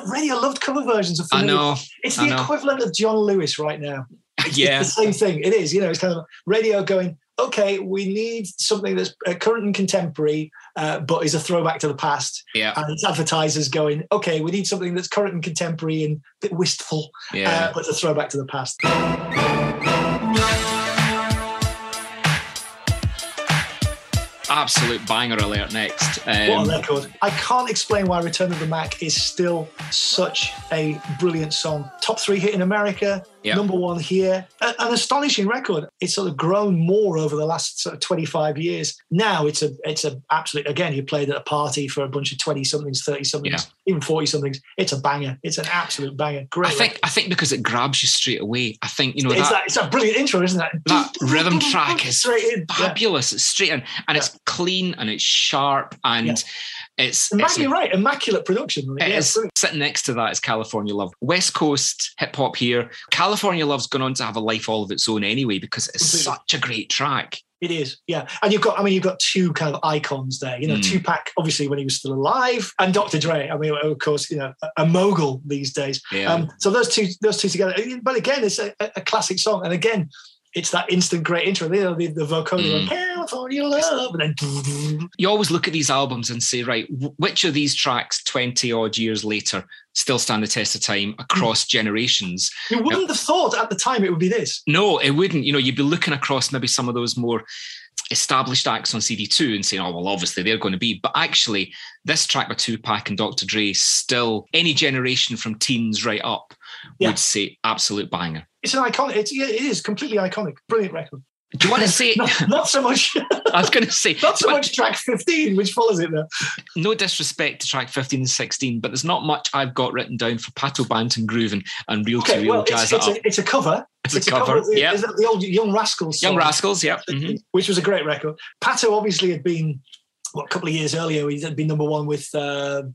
Radio loved cover versions of familiar. I know. It's the equivalent of John Lewis right now. It's the same thing. It is, you know, it's kind of radio going, okay, we need something that's current and contemporary, but is a throwback to the past. Yeah. And it's advertisers going, okay, we need something that's current and contemporary and a bit wistful, but it's a throwback to the past. Absolute banger alert next. What a record. I can't explain why Return of the Mac is still such a brilliant song. Top 3 hit in America, number 1 here. An astonishing record. It's sort of grown more over the last sort of 25 years. Now it's a absolute, again, you played at a party for a bunch of 20-somethings, 30-somethings, even 40-somethings. It's a banger. It's an absolute banger. Great. I think because it grabs you straight away. I think, you know, it's a brilliant intro, isn't it? That rhythm track is fabulous. It's straight in. And it's clean and it's sharp and You're right, immaculate production. Like, sitting next to that is California Love. West Coast hip-hop here. California Love's gone on to have a life all of its own anyway, because it's such a great track. It is, yeah. And you've got two kind of icons there. Tupac, obviously, when he was still alive, and Dr. Dre. I mean, of course, a mogul these days. Yeah. So those two together. But again, it's a classic song. And again, it's that instant great intro. The vocoder, California Love, and then you always look at these albums and say, right, which of these tracks 20 odd years later still stand the test of time across generations? You wouldn't have thought at the time it would be this. No, it wouldn't. You'd be looking across maybe some of those more established acts on CD2 and saying, oh, well, obviously they're going to be. But actually, this track by Tupac and Dr. Dre, still any generation from teens right up would say absolute banger. It's an iconic. It is completely iconic. Brilliant record. Do you want to say... not so much... I was going to say... Not so much track 15, which follows it there. No disrespect to track 15 and 16, but there's not much I've got written down for Pato Banton Groovin' and Real to Real Jazz It Up. It's a cover. It's a cover. Is that the old Young Rascals song? Young Rascals, yeah. Mm-hmm. Which was a great record. Pato obviously had been... a couple of years earlier, he had been number one with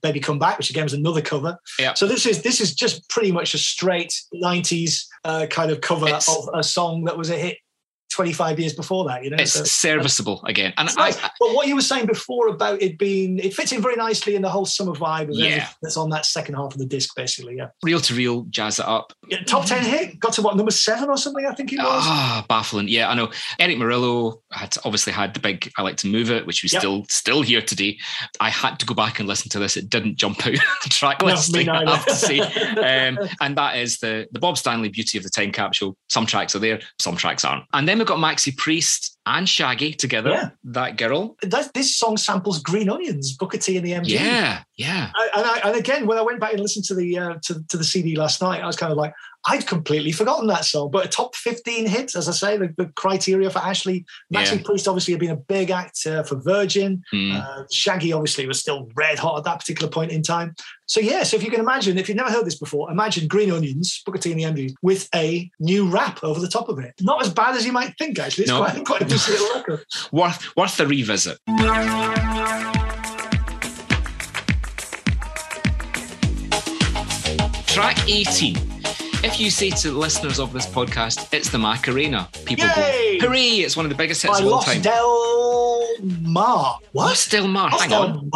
Baby Come Back, which again was another cover. Yep. So this is just pretty much a straight 90s kind of cover of a song that was a hit 25 years before that. It's serviceable again. And nice. But what you were saying before about it being, it fits in very nicely in the whole summer vibe of that's on that second half of the disc, basically. Yeah. Reel to Reel, Jazz It Up. Yeah, top 10 hit, got to what, number 7 or something, I think it was. Baffling. Yeah, I know. Eric Murillo had obviously had the big I Like to Move It, which was still here today. I had to go back and listen to this. It didn't jump out the track listing, I have to say. And that is the Bob Stanley beauty of the time capsule. Some tracks are there, some tracks aren't. And then we've got Maxi Priest and Shaggy together, That Girl. This song samples Green Onions, Booker T and the MGs. Yeah, yeah. And again, when I went back and listened to the to the CD last night, I was kind of like, I'd completely forgotten that song. But a top 15 hit, as I say, the criteria for Ashley. Maxi Priest obviously had been a big act for Virgin. Shaggy obviously was still red hot at that particular point in time. So so if you can imagine, if you've never heard this before, imagine Green Onions, Booker T and the MGs, with a new rap over the top of it. Not as bad as you might think, actually. It's quite a decent little record. Worth a revisit. Track 18. If you say to the listeners of this podcast, it's the Macarena, people go, hooray, it's one of the biggest hits of all time. Del Mar. What? Los Del Mar. Hang on.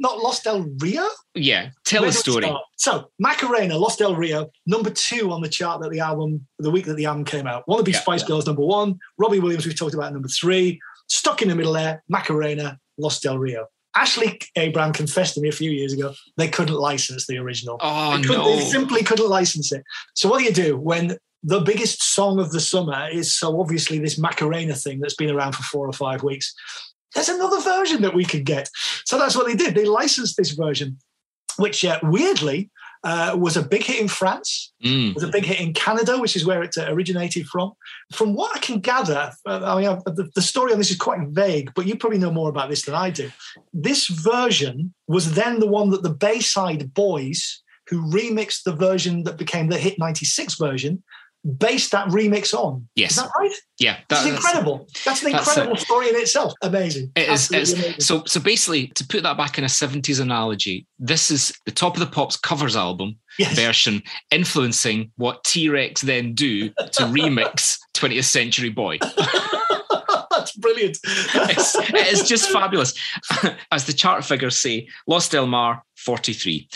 Not Los Del Rio? Yeah. Tell a story. So, Macarena, Los Del Rio, number 2 on the chart that the week that the album came out. Wannabe Spice Girls, number 1. Robbie Williams, we've talked about, number 3. Stuck in the Middle there, Macarena, Los Del Rio. Ashley Abraham confessed to me a few years ago they couldn't license the original. They simply couldn't license it. So what do you do when the biggest song of the summer is so obviously this Macarena thing that's been around for 4 or 5 weeks? There's another version that we could get. So that's what they did. They licensed this version, which weirdly was a big hit in France, was a big hit in Canada, which is where it originated from. From what I can gather, the story on this is quite vague, but you probably know more about this than I do. This version was then the one that the Bayside Boys, who remixed the version that became the hit 96 version, based that remix on. Yes. Is that right? Yeah. That's incredible. That's an incredible story in itself. Amazing. It is. Amazing. So basically, to put that back in a 70s analogy, this is the Top of the Pops covers album version influencing what T-Rex then do to remix 20th Century Boy. That's brilliant. It's just fabulous. As the chart figures say, Los Del Mar, 43.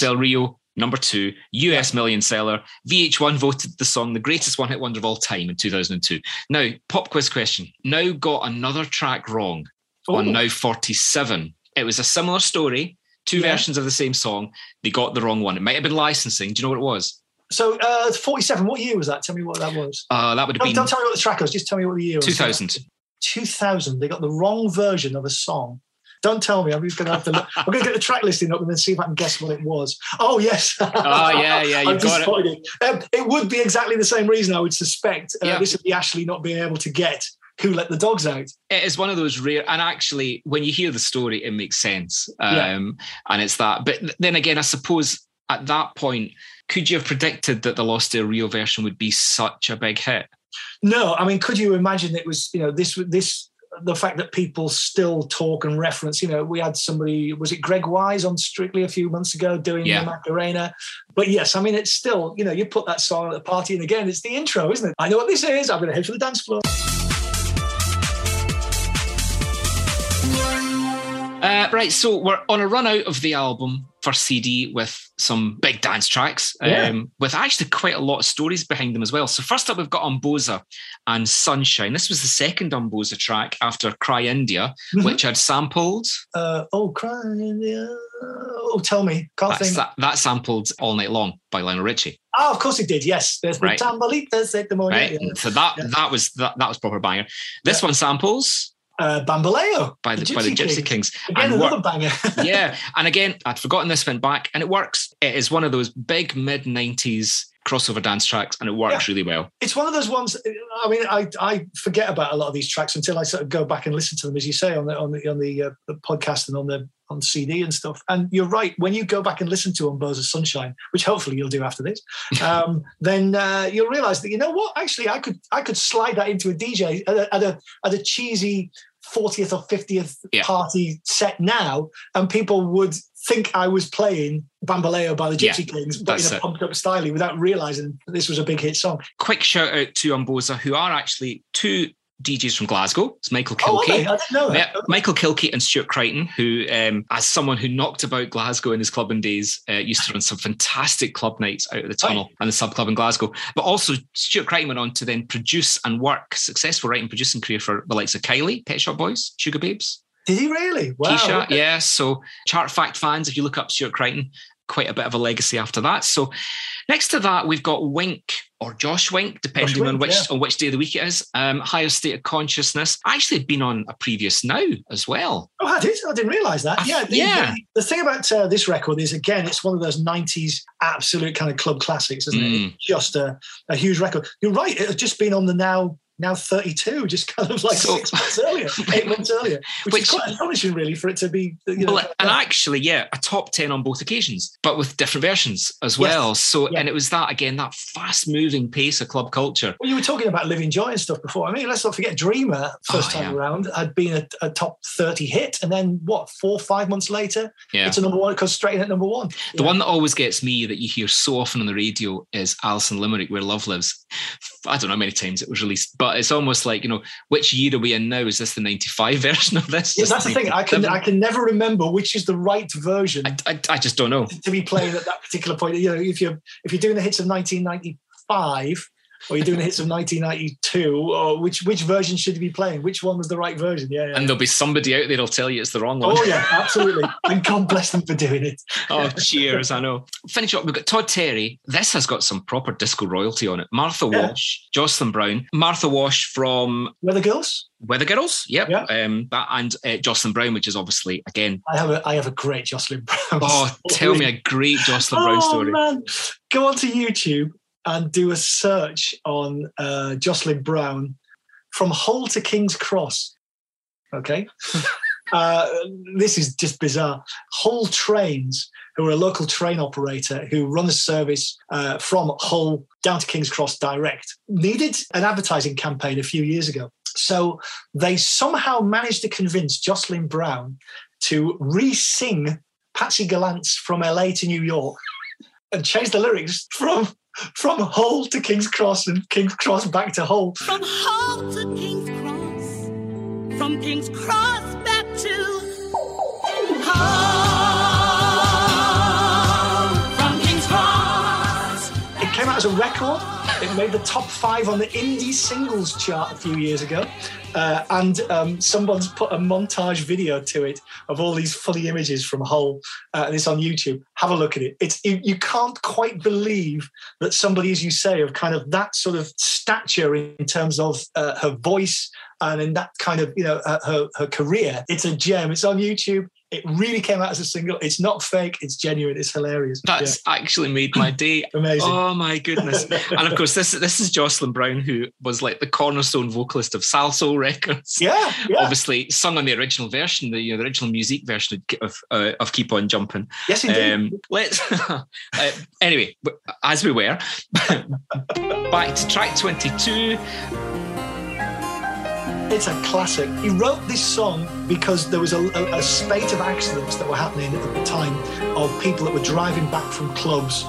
Del Rio, number 2, US million seller. VH1 voted the song the greatest one-hit wonder of all time in 2002. Now, pop quiz question. Now got another track wrong on Now 47. It was a similar story, two versions of the same song. They got the wrong one. It might have been licensing. Do you know what it was? So, 47, what year was that? Tell me what that was. That would have been... Don't tell me what the track was, just tell me what the year was. 2000. They got the wrong version of a song. Don't tell me. I'm just going to have to look. I'm going to get the track listing up and then see if I can guess what it was. Oh, yes. You've got it. It would be exactly the same reason, I would suspect. This would be Ashley not being able to get Who Let the Dogs Out. It is one of those rare, and actually, when you hear the story, it makes sense. And it's that. But then again, I suppose at that point, could you have predicted that the Los Del Rio version would be such a big hit? No. I mean, could you imagine it was, this the fact that people still talk and reference, you know, we had somebody, was it Greg Wise on Strictly a few months ago doing the Macarena? But yes, I mean, it's still, you know, you put that song at the party and again, it's the intro, isn't it? I know what this is. I'm going to head for the dance floor. Right, so we're on a run out of the album for CD with some big dance tracks, with actually quite a lot of stories behind them as well. So first up, we've got Umboza and Sunshine. This was the second Umboza track after Cry India, which I'd sampled. Cry India. Oh, tell me. Can't think. That sampled All Night Long by Lionel Richie. Oh, of course it did, yes. There's the tambalitas at the morning. Right. Yeah. So that was proper banger. This one samples... Bamboleo by the Gypsy Kings. Again, another banger. Yeah, and again, I'd forgotten this, went back, and it works. It is one of those big mid-90s crossover dance tracks, and it works really well. It's one of those ones, I mean, I forget about a lot of these tracks until I sort of go back and listen to them, as you say, on the podcast and on CD and stuff. And you're right, when you go back and listen to Umboza Sunshine, which hopefully you'll do after this, then you'll realise that, you know what, actually I could slide that into a DJ at a cheesy 40th or 50th party set now, and people would think I was playing Bamboleo by the Gypsy Kings, but in a pumped-up styling without realising this was a big hit song. Quick shout-out to Umboza, who are actually two DJs from Glasgow. It's Michael Kilkey. Oh, I didn't know that. Michael Kilkey and Stuart Crichton, who, as someone who knocked about Glasgow in his clubbing days, used to run some fantastic club nights out of the Tunnel and the Sub Club in Glasgow. But also, Stuart Crichton went on to then produce and work successful writing and producing career for the likes of Kylie, Pet Shop Boys, Sugar Babes. Did he really? Wow. Keisha, yeah. So, Chart Fact fans, if you look up Stuart Crichton, quite a bit of a legacy after that. So, next to that, we've got Wink, or Josh Wink, depending on which day of the week it is. Higher State of Consciousness. Actually, had been on a previous Now as well. Oh, I did. I didn't realise that. The thing about this record is, again, it's one of those 90s absolute kind of club classics, isn't it? It's just a huge record. You're right. It had just been on the Now 32, just kind of like 6 months earlier, 8 months earlier, which is quite astonishing, really, for it to be... a top 10 on both occasions, but with different versions as well. So, and it was that fast-moving pace of club culture. Well, you were talking about Living Joy and stuff before. I mean, let's not forget Dreamer, first time around, had been a top 30 hit, and then, 4 or 5 months later, it's a number one, it goes straight in at number one. The one that always gets me that you hear so often on the radio is Alison Limerick, Where Love Lives. I don't know how many times it was released, but it's almost like, you know, which year are we in now? Is this the 95 version of this? Yeah, that's the thing. I can never remember which is the right version. I just don't know. To be playing at that particular point. You know, if you're doing the hits of 1995 or you're doing the hits of 1992, or which version should you be playing? Which one was the right version? Yeah. And there'll be somebody out there who'll tell you it's the wrong one. Oh yeah, absolutely. And God bless them for doing it. Oh, cheers, I know. Finish up, we've got Todd Terry. This has got some proper disco royalty on it. Martha Wash, Jocelyn Brown. Martha Wash from... Weather Girls, yep. Yeah. And Jocelyn Brown, which is obviously, again... I have a great Jocelyn Brown story. Tell me a great Jocelyn Brown story. Oh, man. Go onto YouTube and do a search on Jocelyn Brown from Hull to King's Cross. Okay. This is just bizarre. Hull Trains, who are a local train operator who run a service from Hull down to King's Cross direct, needed an advertising campaign a few years ago. So they somehow managed to convince Jocelyn Brown to re-sing Patsy Gallant's From LA to New York and change the lyrics from Hull to King's Cross and King's Cross back to Hull. From Hull to King's Cross, from King's Cross back to Hull, from King's Cross. It came out as a record. It made the top 5 on the indie singles chart a few years ago. And someone's put a montage video to it of all these funny images from Hull, and it's on YouTube. Have a look at it. You can't quite believe that somebody, as you say, of kind of that sort of stature in terms of her voice and in that kind of, you know, her career. It's a gem. It's on YouTube. It really came out as a single. It's not fake. It's genuine. It's hilarious. That's actually made my day. Amazing. Oh, my goodness. And, of course, this is Jocelyn Brown, who was like the cornerstone vocalist of Salsoul Records. Yeah, yeah. Obviously, sung on the original version, the original music version of Keep On Jumping. Yes, indeed. Anyway, as we were, back to track 22. It's a classic. He wrote this song because there was a spate of accidents that were happening at the time of people that were driving back from clubs.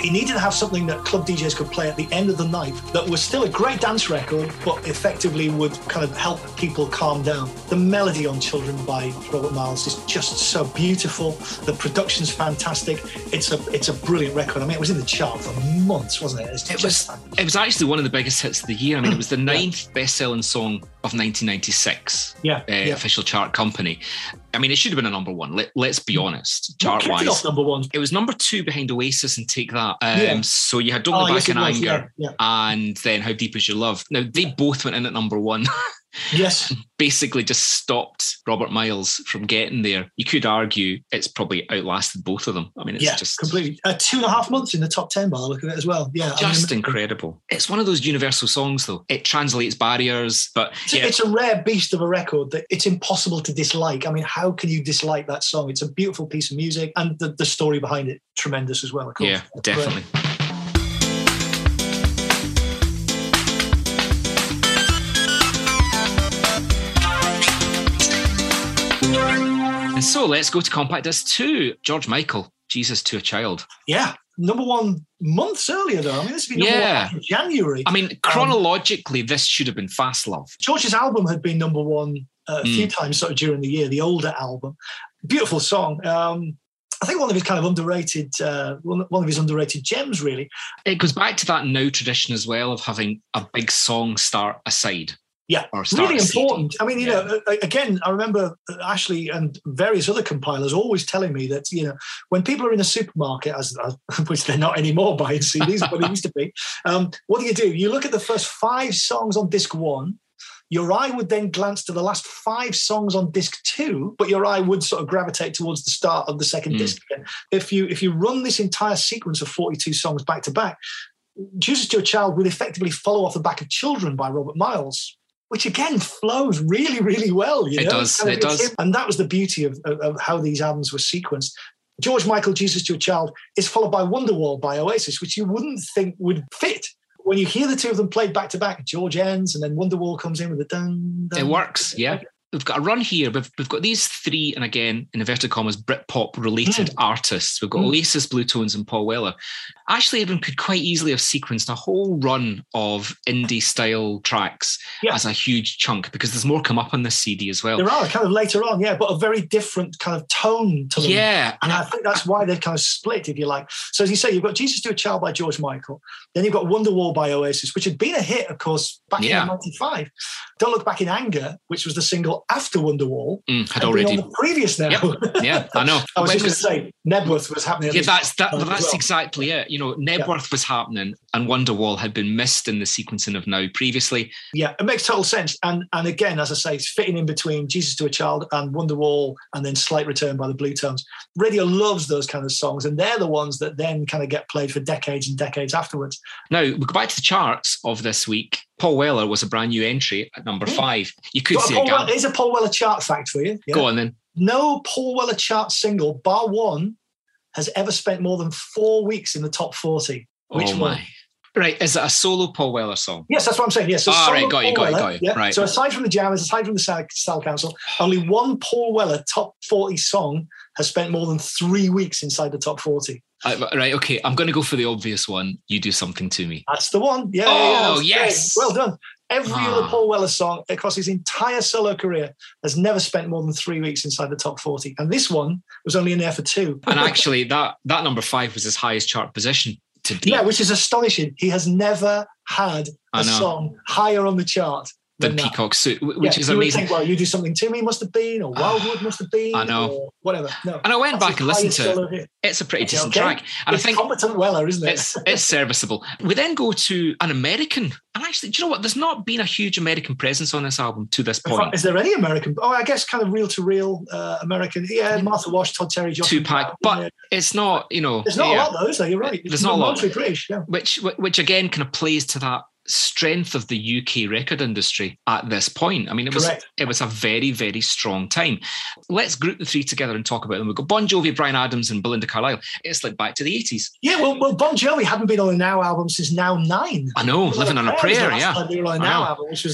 He needed to have something that club DJs could play at the end of the night that was still a great dance record, but effectively would kind of help people calm down. The melody on Children by Robert Miles is just so beautiful. The production's fantastic. It's a brilliant record. I mean, it was in the chart for months, wasn't it? It was actually one of the biggest hits of the year. I mean, it was the ninth best-selling song of 1996, official chart company. I mean, it should have been a number one. Let's be honest, chart-wise. It off number one. It was number two behind Oasis and Take That. So you had Don't Go Back in Anger, and then How Deep Is Your Love. Now, they both went in at number one. Yes. Basically just stopped Robert Miles from getting there. You could argue it's probably outlasted both of them. I mean, it's just... completely. 2.5 months in the top 10 by the look of it as well. Yeah, just incredible. It's one of those universal songs, though. It translates barriers, but... It's a rare beast of a record that it's impossible to dislike. I mean, how can you dislike that song? It's a beautiful piece of music, and the story behind it, tremendous as well, of course. Yeah, definitely. Right. And so let's go to compact disc two. George Michael, Jesus to a Child. Yeah, number one months earlier, though. I mean, this would be number one in January. I mean, chronologically, this should have been Fast Love. George's album had been number one a few times sort of during the year, the older album. Beautiful song. I think one of his kind of underrated, one of his underrated gems, really. It goes back to that now tradition as well of having a big song start aside. Yeah, really important. I mean, you know, again, I remember Ashley and various other compilers always telling me that, you know, when people are in a supermarket, which they're not anymore buying CDs, but it used to be, what do? You look at the first 5 songs on disc one. Your eye would then glance to the last 5 songs on disc two, but your eye would sort of gravitate towards the start of the second disc. If you run this entire sequence of 42 songs back to back, Jesus to a Child would effectively follow off the back of Children by Robert Miles, which again flows really, really well. You know? It does, it does. And that was the beauty of how these albums were sequenced. George Michael, Jesus to a Child, is followed by Wonderwall by Oasis, which you wouldn't think would fit. When you hear the two of them played back to back, George ends and then Wonderwall comes in with a dun, dun. It works, yeah. We've got a run here. We've got these three, and again, in inverted commas, Britpop-related artists. We've got Oasis, Blue Tones, and Paul Weller. Ashley Abram could quite easily have sequenced a whole run of indie-style tracks as a huge chunk, because there's more come up on this CD as well. There are, kind of later on, but a very different kind of tone to them. Yeah. And I think that's why they're kind of split, if you like. So as you say, you've got Jesus to a Child by George Michael. Then you've got Wonderwall by Oasis, which had been a hit, of course, back in 95. Don't Look Back in Anger, which was the single after Wonderwall, had already been on the previous now. Yeah, I know. I was just going to say Nebworth was happening. Yeah, that's exactly it. You know, Nebworth was happening, and Wonderwall had been missed in the sequencing of now previously. Yeah, it makes total sense. And again, as I say, it's fitting in between Jesus to a Child and Wonderwall, and then Slight Return by the Blue Tones. Radio loves those kind of songs, and they're the ones that then kind of get played for decades and decades afterwards. Now we go back to the charts of this week. Paul Weller was a brand new entry at number 5. You could see a gap. Here's a Paul Weller chart fact for you. Yeah? Go on then. No Paul Weller chart single, bar one, has ever spent more than 4 weeks in the top 40. Which one? Right, is it a solo Paul Weller song? Yes, that's what I'm saying. Yes. Yeah, so right, got you. Yeah. Right. So aside from the Jammers, aside from the Style Council, only one Paul Weller top 40 song has spent more than 3 weeks inside the top 40. Right, okay, I'm going to go for the obvious one. You Do Something to Me. That's the one. Yeah. Oh, yes. Great. Well done. Every other Paul Weller song across his entire solo career has never spent more than 3 weeks inside the top 40. And this one was only in there for 2. And actually, that number 5 was his highest chart position to date. Yeah, which is astonishing. He has never had a song higher on the chart than Peacock's Suit, which is amazing. Think, well, You Do Something to Me must have been, or Wildwood must have been, I know, or whatever. No, and I went back and listened to it. It's a pretty decent track. And it's, I think, competent Weller, isn't it? It's serviceable. We then go to an American, and actually, do you know what? There's not been a huge American presence on this album to this point. Is there any American? Oh, I guess kind of reel-to-reel American. Yeah, Martha Wash, Todd Terry, Josh. Tupac, but it's not, you know... There's not a lot, though, is there? You're right. There's not a lot. Mostly British, yeah. Which again, kind of plays to that strength of the UK record industry at this point. I mean, it was a very, very strong time. Let's group the three together and talk about them. We've got Bon Jovi, Bryan Adams and Belinda Carlisle. It's like back to the 80s. Yeah, well, Bon Jovi hadn't been on a Now album since Now 9. I know, Living on a Prayer, yeah. They were on a Now album, which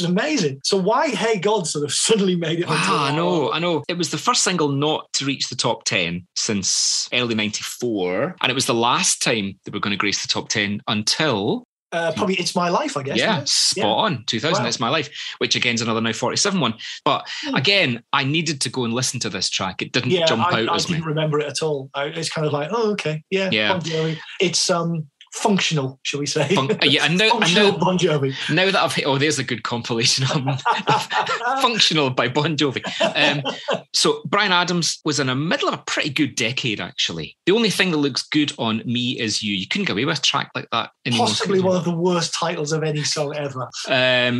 is amazing. So why Hey God sort of suddenly made it onto the album? I know. It was the first single not to reach the top 10 since early 94, and it was the last time they were going to grace the top 10 until... probably It's My Life, I guess. Yeah, spot on. 2000, wow. It's My Life, which again is another Now 47 one. But again, I needed to go and listen to this track. It didn't jump out as me. I didn't remember it at all. It's kind of like, oh, okay, yeah. Bon Jovi. It's functional, shall we say? Functional Bon Jovi. Now that I've hit, there's a good compilation album. Functional by Bon Jovi. So Bryan Adams was in the middle of a pretty good decade, actually. The only thing that looks good on Me Is You. You couldn't get away with a track like that anymore. Possibly one of the worst titles of any song ever. It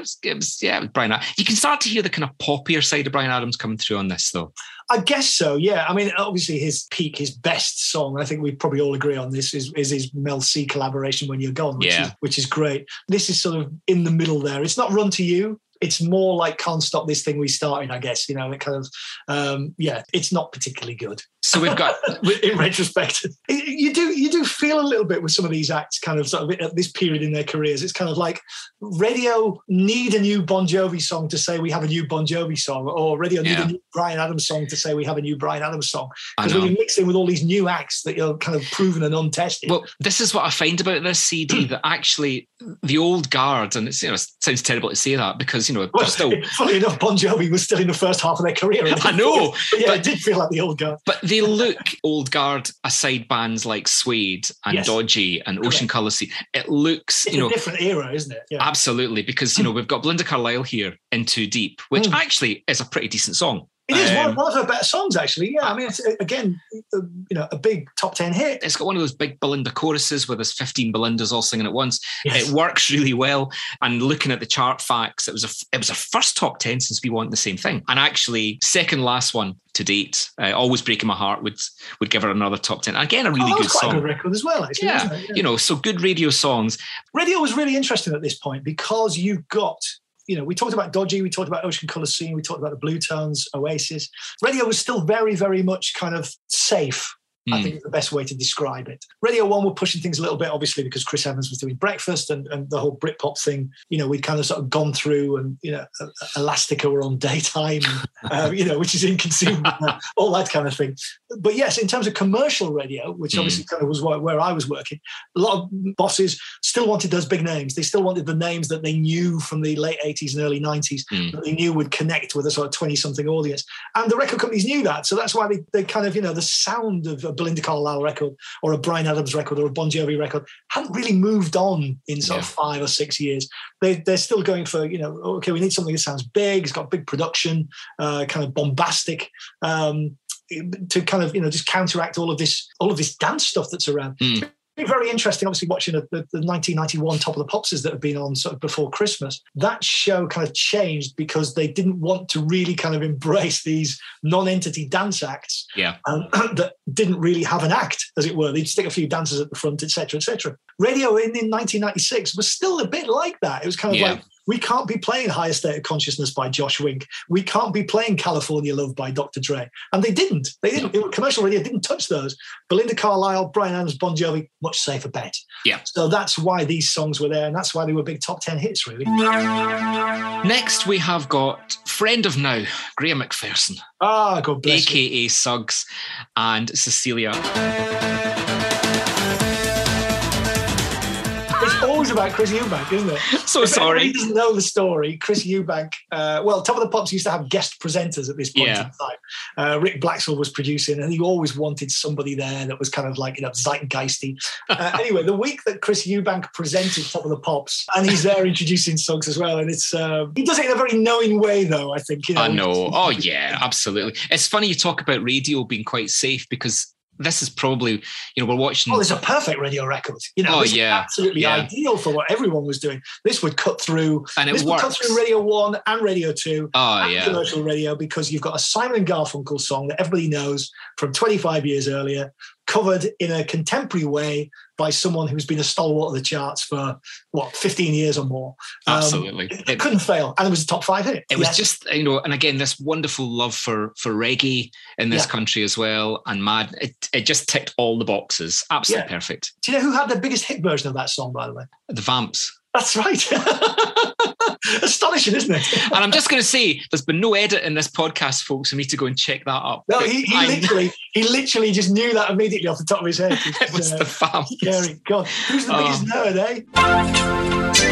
was Bryan Adams. You can start to hear the kind of poppier side of Bryan Adams coming through on this, though. I guess so, yeah. I mean, obviously his peak, his best song, I think we probably all agree on this, is his Mel C collaboration, When You're Gone, which is great. This is sort of in the middle there. It's not Run to You. It's more like Can't Stop This Thing We Started, I guess. You know, it kind of, it's not particularly good. So we've got... in retrospect, you do feel a little bit with some of these acts kind of sort of at this period in their careers. It's kind of like radio need a new Bon Jovi song to say we have a new Bon Jovi song, or radio need a new Bryan Adams song to say we have a new Bryan Adams song. Because when you mix in with all these new acts that you're kind of proven and untested. Well, this is what I find about this CD, that actually the old guard, and it's, it sounds terrible to say that because, still... Funny enough, Bon Jovi was still in the first half of their career. I know. But it did feel like the old guard. But they look old guard aside bands like Suede and Dodgy and Ocean Colour Scene. It looks, it's a different era, isn't it? Yeah. Absolutely, because, we've got Belinda Carlisle here in Too Deep, which actually is a pretty decent song. It is one of her better songs, actually. Yeah, I mean, it's, again, a big top 10 hit. It's got one of those big Belinda choruses where there's 15 Belindas all singing at once. Yes. It works really well. And looking at the chart facts, it was a first top 10 since We Want the Same Thing. And actually, second last one to date. Always Breaking My Heart would give her another top 10. Again, a really good song. Quite a good record as well, actually. Yeah. Isn't it? Yeah, so good radio songs. Radio was really interesting at this point because you've got... we talked about Dodgy, we talked about Ocean Colour Scene, we talked about the Blue Tones, Oasis. Radio was still very, very much kind of safe, I think is the best way to describe it. Radio 1 were pushing things a little bit, obviously, because Chris Evans was doing Breakfast and the whole Britpop thing, we'd kind of sort of gone through and, Elastica were on Daytime, which is inconceivable, all that kind of thing. But yes, in terms of commercial radio, which obviously kind of was where I was working, a lot of bosses still wanted those big names. They still wanted the names that they knew from the late 80s and early 90s that they knew would connect with a sort of 20-something audience. And the record companies knew that. So that's why they kind of, the sound of a Belinda Carlisle record or a Bryan Adams record or a Bon Jovi record hadn't really moved on in sort of 5 or 6 years. They're still going for, okay, we need something that sounds big, it's got big production, kind of bombastic, to kind of, just counteract all of this dance stuff that's around. It's very interesting, obviously, watching the 1991 Top of the Popses that had been on sort of before Christmas. That show kind of changed because they didn't want to really kind of embrace these non-entity dance acts that didn't really have an act, as it were. They'd stick a few dancers at the front, etc., etc. Radio in 1996 was still a bit like that. It was kind of like, we can't be playing Higher State of Consciousness by Josh Wink. We can't be playing California Love by Dr. Dre. And they didn't. Commercial radio didn't touch those. Belinda Carlisle, Bryan Adams, Bon Jovi, much safer bet. Yeah. So that's why these songs were there, and that's why they were big top 10 hits, really. Next, we have got friend of Now, Graham McPherson. Ah, God bless you. AKA Suggs and Cecilia. About Chris Eubank, isn't it? So if sorry. He doesn't know the story. Chris Eubank, Top of the Pops used to have guest presenters at this point in time. Rick Blaxall was producing, and he always wanted somebody there that was kind of like, zeitgeisty. Anyway, the week that Chris Eubank presented Top of the Pops, and he's there introducing songs as well, and it's he does it in a very knowing way, though, I think. I know. Oh, yeah, absolutely. It's funny you talk about radio being quite safe because this is probably, we're watching... Oh, there's a perfect radio record. Absolutely ideal for what everyone was doing. This would cut through... And it works. Cut through Radio 1 and Radio 2 and commercial radio because you've got a Simon and Garfunkel song that everybody knows from 25 years earlier... covered in a contemporary way by someone who's been a stalwart of the charts for, what, 15 years or more. Absolutely. It couldn't fail. And it was a top five hit. It was just, you know, and again, this wonderful love for reggae in this country as well, and mad. It just ticked all the boxes. Absolutely perfect. Do you know who had the biggest hit version of that song, by the way? The Vamps. That's right. Astonishing, isn't it? And I'm just going to say, there's been no edit in this podcast, folks, for me to go and check that up. No, he literally just knew that immediately off the top of his head. It was the Vamps. Geri, God, who's the biggest nerd, eh?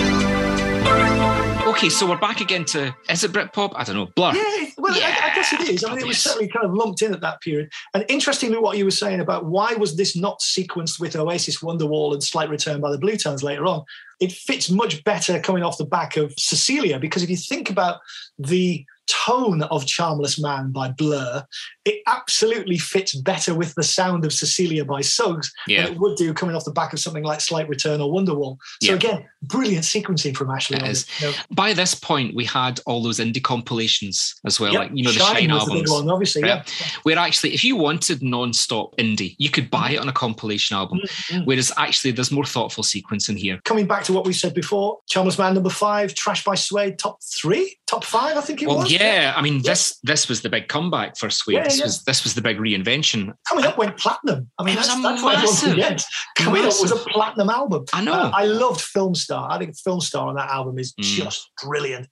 Okay, so we're back again to, is it Britpop? I don't know, Blur. Yeah, well, yeah, I guess it is. I mean, it was certainly kind of lumped in at that period. And interestingly, what you were saying about why was this not sequenced with Oasis, Wonderwall and Slight Return by the Bluetones later on, it fits much better coming off the back of Cecilia, because if you think about the tone of Charmless Man by Blur, it absolutely fits better with the sound of Cecilia by Suggs than it would do coming off the back of something like Slight Return or Wonderwall. So again, brilliant sequencing from Ashley. It is. You know, by this point, we had all those indie compilations as well, like, you know, the Shine albums. The big one, obviously, where actually, if you wanted non-stop indie, you could buy it on a compilation album, whereas actually there's more thoughtful sequencing here. Coming back to what we said before, Charmless Man number 5, Trash by Suede top 5, I think it was. Yeah, I mean, this was the big comeback for Suede. Yeah, this was the big reinvention. Coming Up went platinum. I mean, that's massive. Coming Up was a platinum album. I know. I loved Film Star. I think Film Star on that album is just brilliant.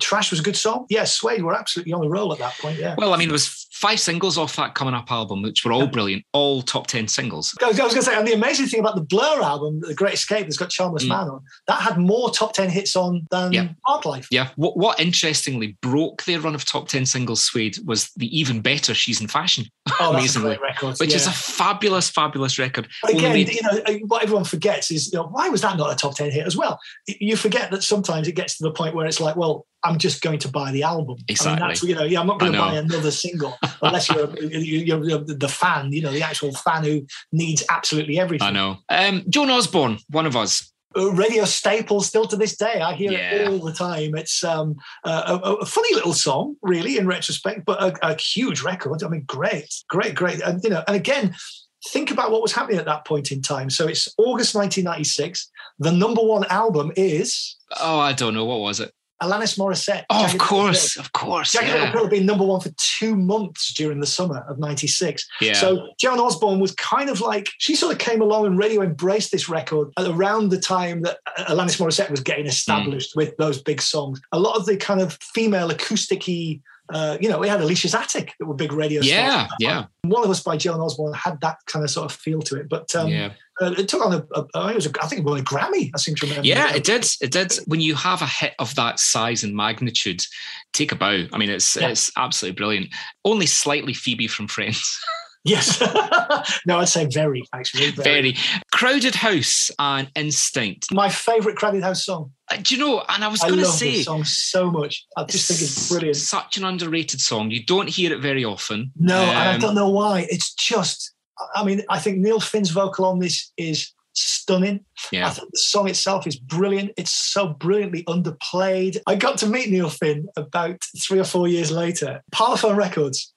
Trash was a good song. Yeah, Suede were absolutely on the roll at that point. Yeah. Well, I mean, it was 5 singles off that Coming Up album, which were all brilliant, all top 10 singles. I was going to say, and the amazing thing about the Blur album, The Great Escape, that's got Charmless Man on, that had more top 10 hits on than Hardlife. Yeah. What interestingly broke their run of top 10 singles, Suede, was the even better She's in Fashion. Oh, that's a great record. Which is a fabulous, fabulous record. But again, you know, what everyone forgets is, you know, why was that not a top 10 hit as well? You forget that sometimes it gets to the point where it's like, well, I'm just going to buy the album. Exactly. I mean, that's, you know, I'm not going to buy another single unless you're the fan, you know, the actual fan who needs absolutely everything. I know. Joan Osborne, One of Us. A radio staple still to this day. I hear it all the time. It's a funny little song, really, in retrospect, but a huge record. I mean, great. And, you know, and again, think about what was happening at that point in time. So it's August 1996. The number 1 album is... Oh, I don't know. What was it? Alanis Morissette. Oh, of course. Jagged Little Pill had been number 1 for 2 months during the summer of 96. Yeah. So Joan Osborne was kind of like, she sort of came along and radio embraced this record around the time that Alanis Morissette was getting established with those big songs. A lot of the kind of female acoustic-y, you know, we had Alicia's Attic that were big radio stars. Yeah. One of Us by Joan Osborne had that kind of sort of feel to it. But it took on I think it won a Grammy, I seem to remember. Yeah, it did. When you have a hit of that size and magnitude, take a bow. I mean, it's absolutely brilliant. Only slightly Phoebe from Friends. Yes. No, I'd say very, actually. Very. Crowded House and Instinct. My favourite Crowded House song. Do you know, and I was going to say... I love this song so much. I just think it's brilliant. Such an underrated song. You don't hear it very often. No, and I don't know why. It's just... I mean, I think Neil Finn's vocal on this is stunning. Yeah. I think the song itself is brilliant. It's so brilliantly underplayed. I got to meet Neil Finn about 3 or 4 years later. Parlophone Records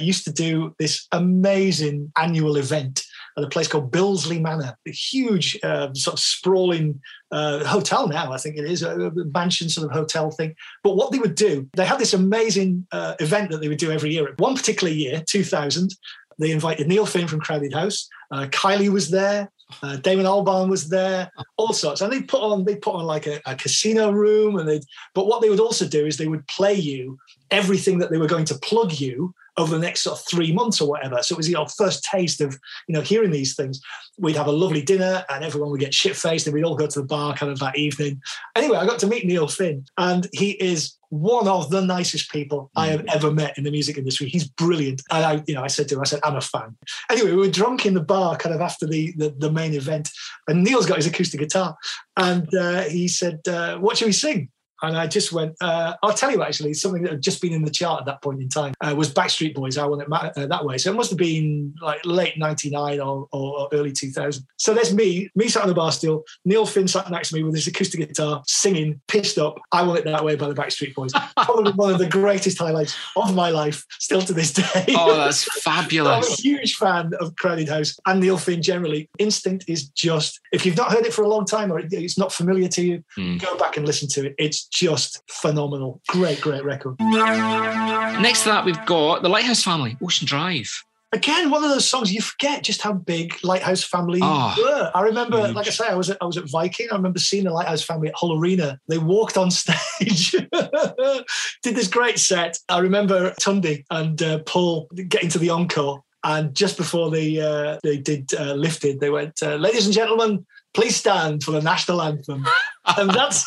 used to do this amazing annual event at a place called Billesley Manor, a huge sort of sprawling hotel now, I think it is, a mansion sort of hotel thing. But what they would do, they had this amazing event that they would do every year. One particular year, 2000, they invited Neil Finn from Crowded House. Kylie was there. Damon Albarn was there, all sorts. And they put on like a casino room. But what they would also do is they would play you everything that they were going to plug you over the next sort of 3 months or whatever. So it was your first taste of, you know, hearing these things. We'd have a lovely dinner and everyone would get shit-faced and we'd all go to the bar kind of that evening. Anyway, I got to meet Neil Finn and he is one of the nicest people I have ever met in the music industry. He's brilliant. And I said to him, I'm a fan. Anyway, we were drunk in the bar kind of after the main event and Neil's got his acoustic guitar and he said, what should we sing? And I just went, I'll tell you actually, something that had just been in the chart at that point in time was Backstreet Boys, I Want It That Way. So it must have been like late 99 or early 2000. So there's me sat on the bar still, Neil Finn sat next to me with his acoustic guitar singing, pissed up, I Want It That Way by the Backstreet Boys. Probably one of the greatest highlights of my life still to this day. Oh, that's fabulous. I'm a huge fan of Crowded House and Neil Finn generally. Instinct is just, if you've not heard it for a long time or it's not familiar to you, go back and listen to it. It's just phenomenal. Great record. Next to that, we've got the Lighthouse Family, Ocean Drive. Again, one of those songs you forget just how big Lighthouse Family were. I remember, huge. Like I say, I was at Viking. I remember seeing the Lighthouse Family at Hull Arena. They walked on stage, did this great set. I remember Tundi and Paul getting to the encore, and just before they did Lifted, they went, "Ladies and gentlemen, please stand for the national anthem." And that's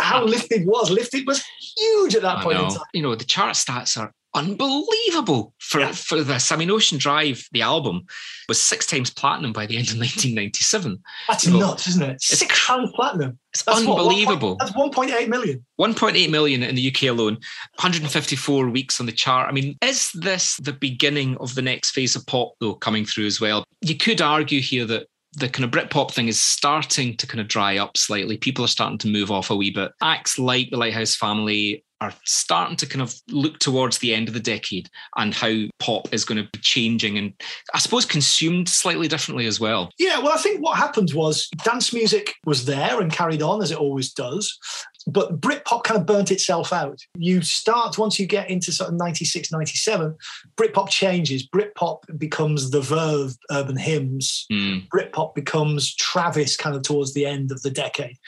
how Lifted was. Lifted was huge at that point in time. You know, the chart stats are unbelievable for this. I mean, Ocean Drive, the album, was 6 times platinum by the end of 1997. That's nuts, isn't it? 6 times platinum. That's unbelievable. That's 1.8 million. 1.8 million in the UK alone, 154 weeks on the chart. I mean, is this the beginning of the next phase of pop, though, coming through as well? You could argue here that the kind of Britpop thing is starting to kind of dry up slightly. People are starting to move off a wee bit. Acts like the Lighthouse Family are starting to kind of look towards the end of the decade and how pop is going to be changing and I suppose consumed slightly differently as well. Yeah, well, I think what happened was dance music was there and carried on as it always does, but Britpop kind of burnt itself out. Once you get into sort of 96, 97, Britpop changes. Britpop becomes the Verve, Urban Hymns. Britpop becomes Travis kind of towards the end of the decade.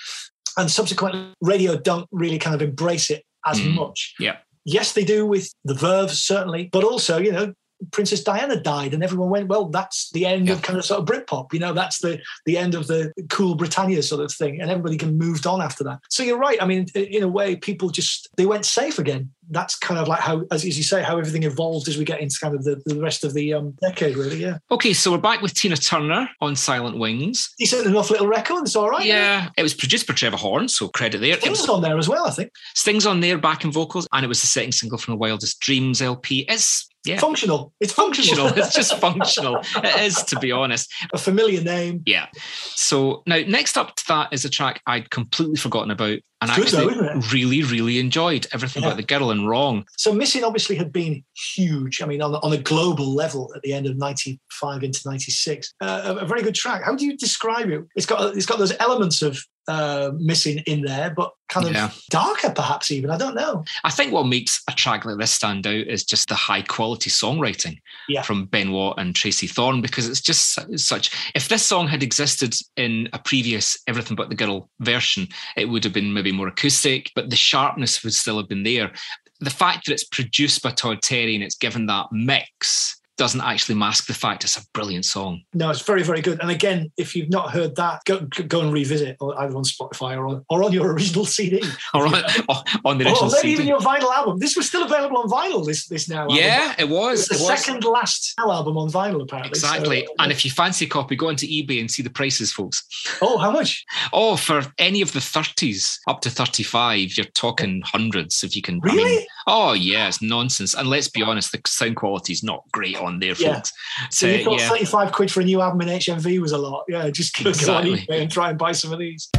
And subsequently, radio don't really kind of embrace it as much. Yeah. Yes, they do with the Verve, certainly, but also, you know, Princess Diana died and everyone went, well, that's the end of kind of sort of Britpop, you know, that's the end of the cool Britannia sort of thing, and everybody kind of moved on after that. So you're right. I mean, in a way, people just, they went safe again. That's kind of like how, as you say, how everything evolved as we get into kind of the rest of the decade, really, yeah. Okay, so we're back with Tina Turner on Silent Wings. Decent enough little record, it's all right. Yeah, it was produced by Trevor Horn, so credit there. Sting's on there as well, I think. Sting's on there, backing vocals, and it was the second single from the Wildest Dreams LP. Functional. It's functional. It's just functional. It is, to be honest. A familiar name. Yeah. So now, next up to that is a track I'd completely forgotten about. And I really enjoyed everything about The Girl and Wrong. So Missing obviously had been huge. I mean, on a global level at the end of 95 into 96. A very good track. How do you describe it? It's got those elements of Missing in there, but kind of darker perhaps even. I don't know. I think what makes a track like this stand out is just the high quality songwriting from Benoit and Tracy Thorn, because it's just such... If this song had existed in a previous Everything But The Girl version, it would have been maybe more acoustic, but the sharpness would still have been there. The fact that it's produced by Todd Terry and it's given that mix doesn't actually mask the fact it's a brilliant song. No, it's very, very good. And again, if you've not heard that, go and revisit, either on Spotify or on your original CD. Or on the original CD. Or even your vinyl album. This was still available on vinyl, this now. Yeah, album. It was. It's the second last album on vinyl, apparently. Exactly. So, and if you fancy a copy, go onto eBay and see the prices, folks. Oh, how much? Oh, for any of the 30s up to 35, you're talking hundreds if you can. Really? I mean, it's nonsense. And let's be honest, the sound quality is not great on there, folks. So you thought 35 quid for a new album in HMV was a lot. Yeah, just go on eBay and try and buy some of these.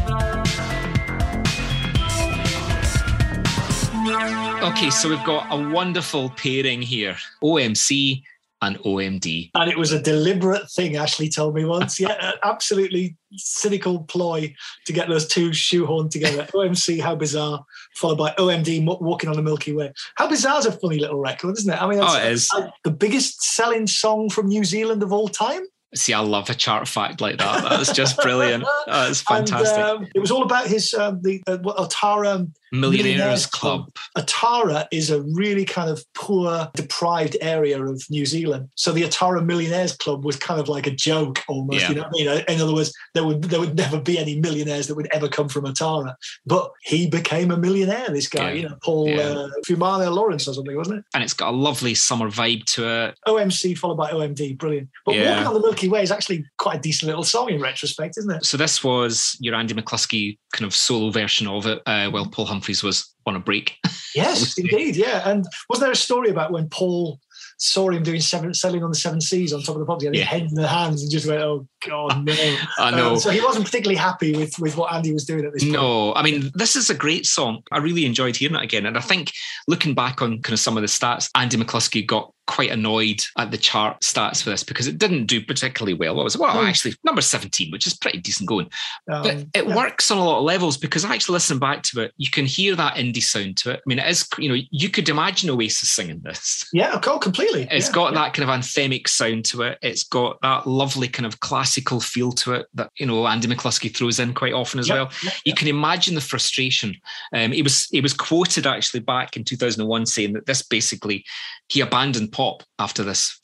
Okay, so we've got a wonderful pairing here. OMC and OMD. And it was a deliberate thing, Ashley told me once. Yeah, absolutely cynical ploy to get those two shoehorned together. OMC, How Bizarre, followed by OMD, Walking on the Milky Way. How Bizarre is a funny little record, isn't it? I mean, it is. The biggest selling song from New Zealand of all time. See, I love a chart fact like that. That's just brilliant. That's fantastic. And, it was all about his Atara Millionaires Club. Atara is a really kind of poor, deprived area of New Zealand. So the Atara Millionaires Club was kind of like a joke almost. Yeah. You know what I mean? In other words, there would never be any millionaires that would ever come from Atara. But he became a millionaire, this guy, Paul Fumana Lawrence or something, wasn't it? And it's got a lovely summer vibe to it. OMC followed by OMD, brilliant. But Walking on the Milky Way is actually quite a decent little song in retrospect, isn't it? So this was your Andy McCluskey kind of solo version of it, while Paul Hunt Humphries was on a break. Yes, indeed, yeah. And wasn't there a story about when Paul saw him doing selling on the Seven Seas on top of the property, and his head in the hands, and just went, "Oh God, no!" I know. So he wasn't particularly happy with what Andy was doing at this point. No, I mean, this is a great song. I really enjoyed hearing it again, and I think looking back on kind of some of the stats, Andy McCluskey got quite annoyed at the chart stats for this because it didn't do particularly well. It was actually number 17, which is pretty decent going. But it works on a lot of levels because actually listening back to it, you can hear that indie sound to it. I mean, it is, you know, you could imagine Oasis singing this. Yeah, completely. It's got that kind of anthemic sound to it. It's got that lovely kind of classical feel to it that, you know, Andy McCluskey throws in quite often as well. Yeah, you can imagine the frustration. He was quoted actually back in 2001 saying that this basically, he abandoned pop after this,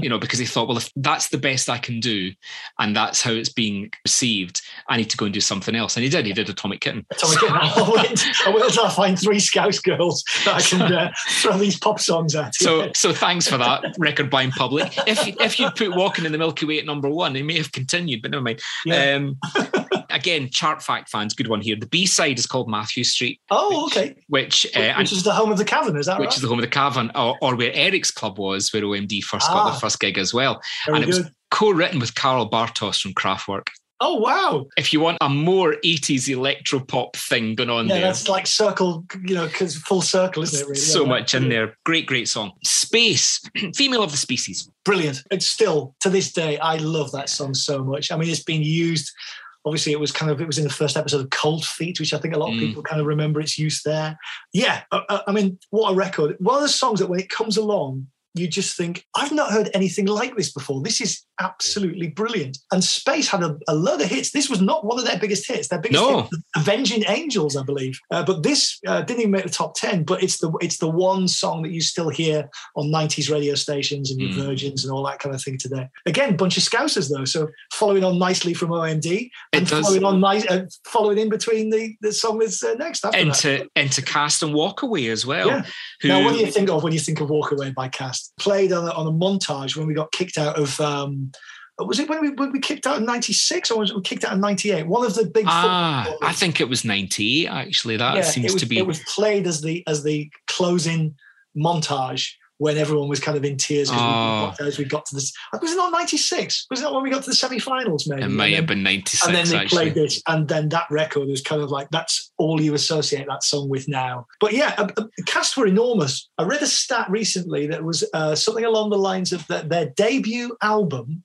you know, because he thought, well, if that's the best I can do and that's how it's being received, I need to go and do something else. And he did. He did Atomic Kitten. I will try to find 3 Scouse Girls that I can throw these pop songs at. So thanks for that, record buying public. If you'd put Walking in the Milky Way at number 1, it may have continued, but never mind. Yeah. Again, chart fact fans, good one here. The B-side is called Matthew Street. Oh, okay. Which is the home of the Cavern, is that right? Which is the home of the Cavern, or where Eric's club was, where OMD first got their first gig as well. And it was co-written with Carol Bartos from Kraftwerk. Oh, wow. If you want a more 80s electropop thing going on there. Yeah, that's like circle, you know, because full circle, isn't it? Really? So much in there. Great, great song. Space, Female of the Species. Brilliant. It's still, to this day, I love that song so much. I mean, it's been used... Obviously, it was in the first episode of Cold Feet, which I think a lot of people kind of remember its use there. Yeah, I mean, what a record. One of the songs that when it comes along, you just think, I've not heard anything like this before. This is absolutely brilliant. And Space had a load of hits. This was not one of their biggest hits. Their biggest hit was Avenging Angels, I believe. But this didn't even make the top 10, but it's the one song that you still hear on 90s radio stations and your Virgins and all that kind of thing today. Again, bunch of Scousers, though. So following on nicely from OMD and following in between the song that's next after that. And to Cast and Walk Away as well. Yeah. Now, what do you think of when you think of Walk Away by Cast? Played on a montage when we got kicked out of was it when we kicked out in 96 or was we kicked out in 98? One of the big I think it was 98 actually. That it was played as the closing montage when everyone was kind of in tears because we got to this. Was it not 96? Was it not when we got to the semi-finals maybe? It might have been 96 and then they played this and then that record was kind of like, that's all you associate that song with now. But yeah, Cast were enormous. I read a stat recently that was something along the lines of that their debut album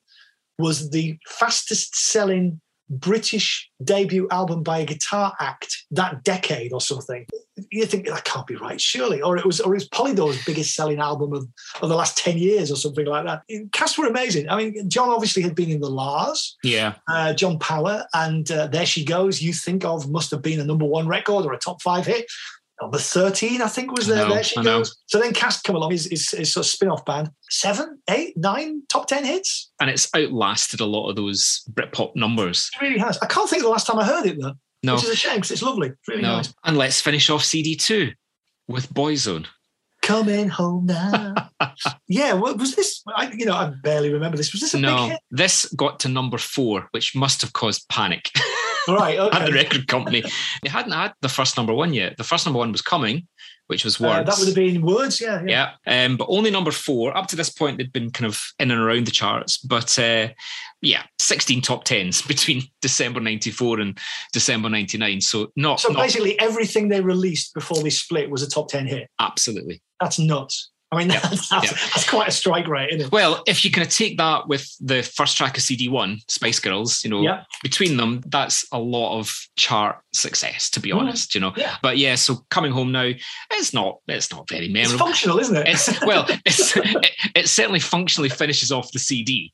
was the fastest selling British debut album by a guitar act that decade or something. You think, that can't be right, surely. Or it was Polydor's biggest selling album of the last 10 years or something like that. Cast were amazing. I mean, John obviously had been in the Lars. Yeah. John Power and There She Goes, you think of, must have been a number 1 record or a top 5 hit. Number 13, I think, was there. There She Goes. So then Cast come along, his sort of spin-off band. 7, 8, 9 top 10 hits. And it's outlasted a lot of those Britpop numbers. It really has. I can't think of the last time I heard it, though. No. Which is a shame, because it's lovely. It's really nice. And let's finish off CD2 with Boyzone. Coming home now. Yeah, was this... I barely remember this. Was this a big hit? This got to number 4, which must have caused panic. Right, okay. At the record company. They hadn't had the first number 1 yet. The first number 1 was coming, which was Words. That would have been Words, yeah. But only number 4. Up to this point, they'd been kind of in and around the charts. But 16 top 10s between December 94 and December 99. So basically everything they released before they split was a top 10 hit. Absolutely. That's nuts. I mean, that's quite a strike rate, isn't it? Well, if you kind of take that with the first track of CD1, Spice Girls, you know, between them, that's a lot of chart success, to be honest, you know. Yeah. But yeah, so Coming Home Now, it's not very memorable. It's functional, isn't it? It certainly functionally finishes off the CD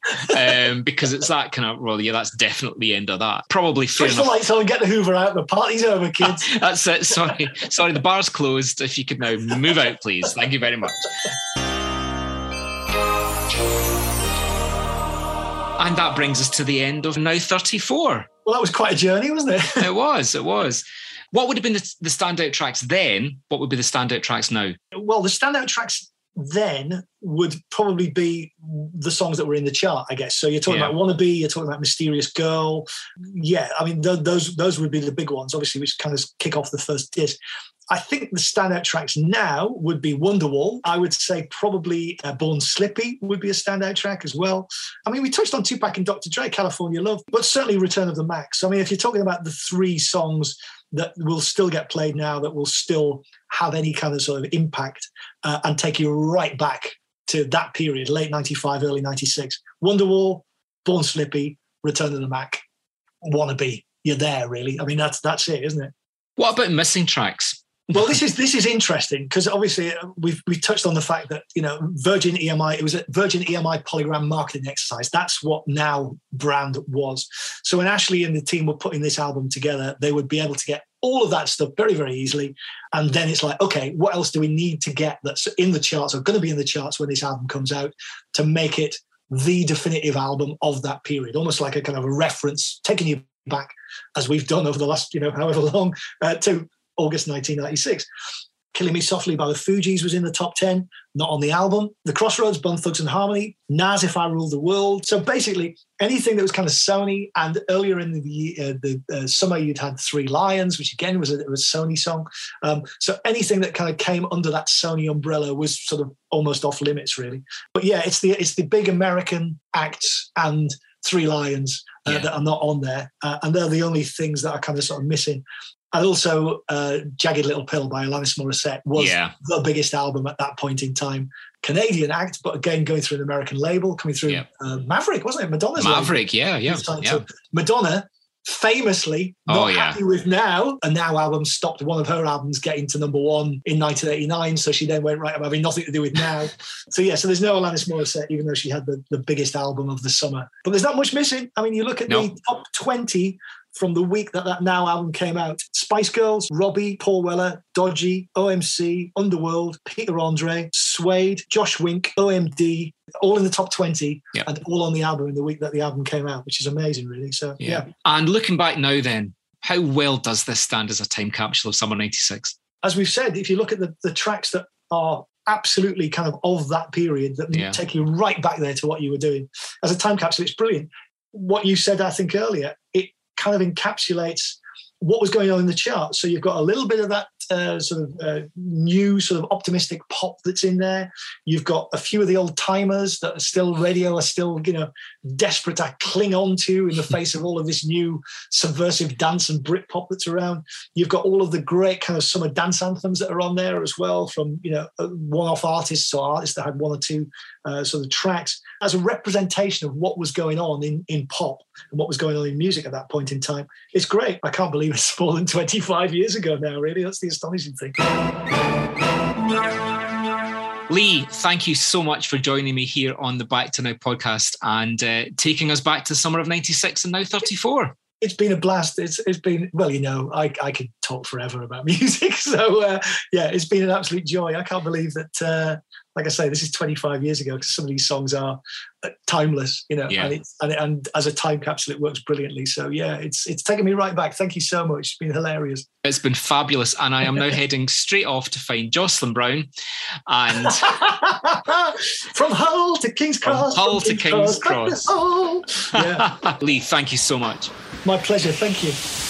because it's that kind of, that's definitely the end of that. Probably fair enough. Push the lights on, get the Hoover out, the party's over, kids. That's it, sorry, the bar's closed. If you could now move out, please. Thank you very much. And that brings us to the end of Now 34. Well, that was quite a journey, wasn't it? It was. What would have been the standout tracks then? What would be the standout tracks now? Well, the standout tracks then would probably be the songs that were in the chart, I guess. So you're talking about Wannabe, you're talking about Mysterious Girl. Yeah, I mean, those would be the big ones, obviously, which kind of kick off the first disc. I think the standout tracks now would be Wonderwall. I would say probably Born Slippy would be a standout track as well. I mean, we touched on Tupac and Dr. Dre, California Love, but certainly Return of the Max. I mean, if you're talking about the three songs that will still get played now, that will still have any kind of sort of impact and take you right back to that period, late 95, early 96. Wonderwall, Born Slippy, Return of the Mac, Wannabe. You're there, really. I mean, that's it, isn't it? What about missing tracks? Well, this is interesting because obviously we've touched on the fact that, you know, Virgin EMI, it was a Virgin EMI Polygram marketing exercise. That's what Now brand was. So when Ashley and the team were putting this album together, they would be able to get all of that stuff very, very easily. And then it's like, okay, what else do we need to get that's in the charts or going to be in the charts when this album comes out to make it the definitive album of that period? Almost like a kind of a reference, taking you back, as we've done over the last, you know, however long, to August 1996. Killing Me Softly by the Fugees was in the top 10, not on the album. The Crossroads, Bone Thugs and Harmony, Nas, If I Ruled the World. So basically, anything that was kind of Sony, and earlier in the summer, you'd had Three Lions, which again was a Sony song. So anything that kind of came under that Sony umbrella was sort of almost off limits, really. But yeah, it's the big American acts and Three Lions that are not on there. And they're the only things that are kind of sort of missing. And also, Jagged Little Pill by Alanis Morissette was the biggest album at that point in time. Canadian act, but again, going through an American label, coming through Maverick, wasn't it? Madonna's Maverick, label. Madonna, famously, not happy with Now. A Now album stopped one of her albums getting to number one in 1989, so she then went, right, I'm having nothing to do with Now. So there's no Alanis Morissette, even though she had the biggest album of the summer. But there's not much missing. I mean, you look at the top 20 from the week that Now album came out. Spice Girls, Robbie, Paul Weller, Dodgy, OMC, Underworld, Peter Andre, Suede, Josh Wink, OMD, all in the top 20 and all on the album in the week that the album came out, which is amazing, really. So, And looking back now then, how well does this stand as a time capsule of summer 96? As we've said, if you look at the tracks that are absolutely kind of that period, that take you right back there to what you were doing. As a time capsule, it's brilliant. What you said, I think, earlier, it kind of encapsulates what was going on in the chart. So you've got a little bit of that new sort of optimistic pop that's in there. You've got a few of the old timers that are still you know, desperate to cling on to in the face of all of this new subversive dance and Britpop that's around. You've got all of the great kind of summer dance anthems that are on there as well, from, you know, one-off artists or artists that had one or two sort of tracks as a representation of what was going on in pop and what was going on in music at that point in time. It's great. I can't believe it's more than 25 years ago now, really. That's the astonishing thing. Lee, thank you so much for joining me here on the Back to Now podcast and taking us back to the summer of 96 and now 34. It's been a blast. It's been, well, you know, I could talk forever about music. So, it's been an absolute joy. I can't believe that, like I say, this is 25 years ago, because some of these songs are timeless, you know, and as a time capsule, it works brilliantly. So, it's taken me right back. Thank you so much. It's been hilarious. It's been fabulous. And I am now heading straight off to find Jocelyn Brown. And from Hull to King's Cross. Lee, thank you so much. My pleasure. Thank you.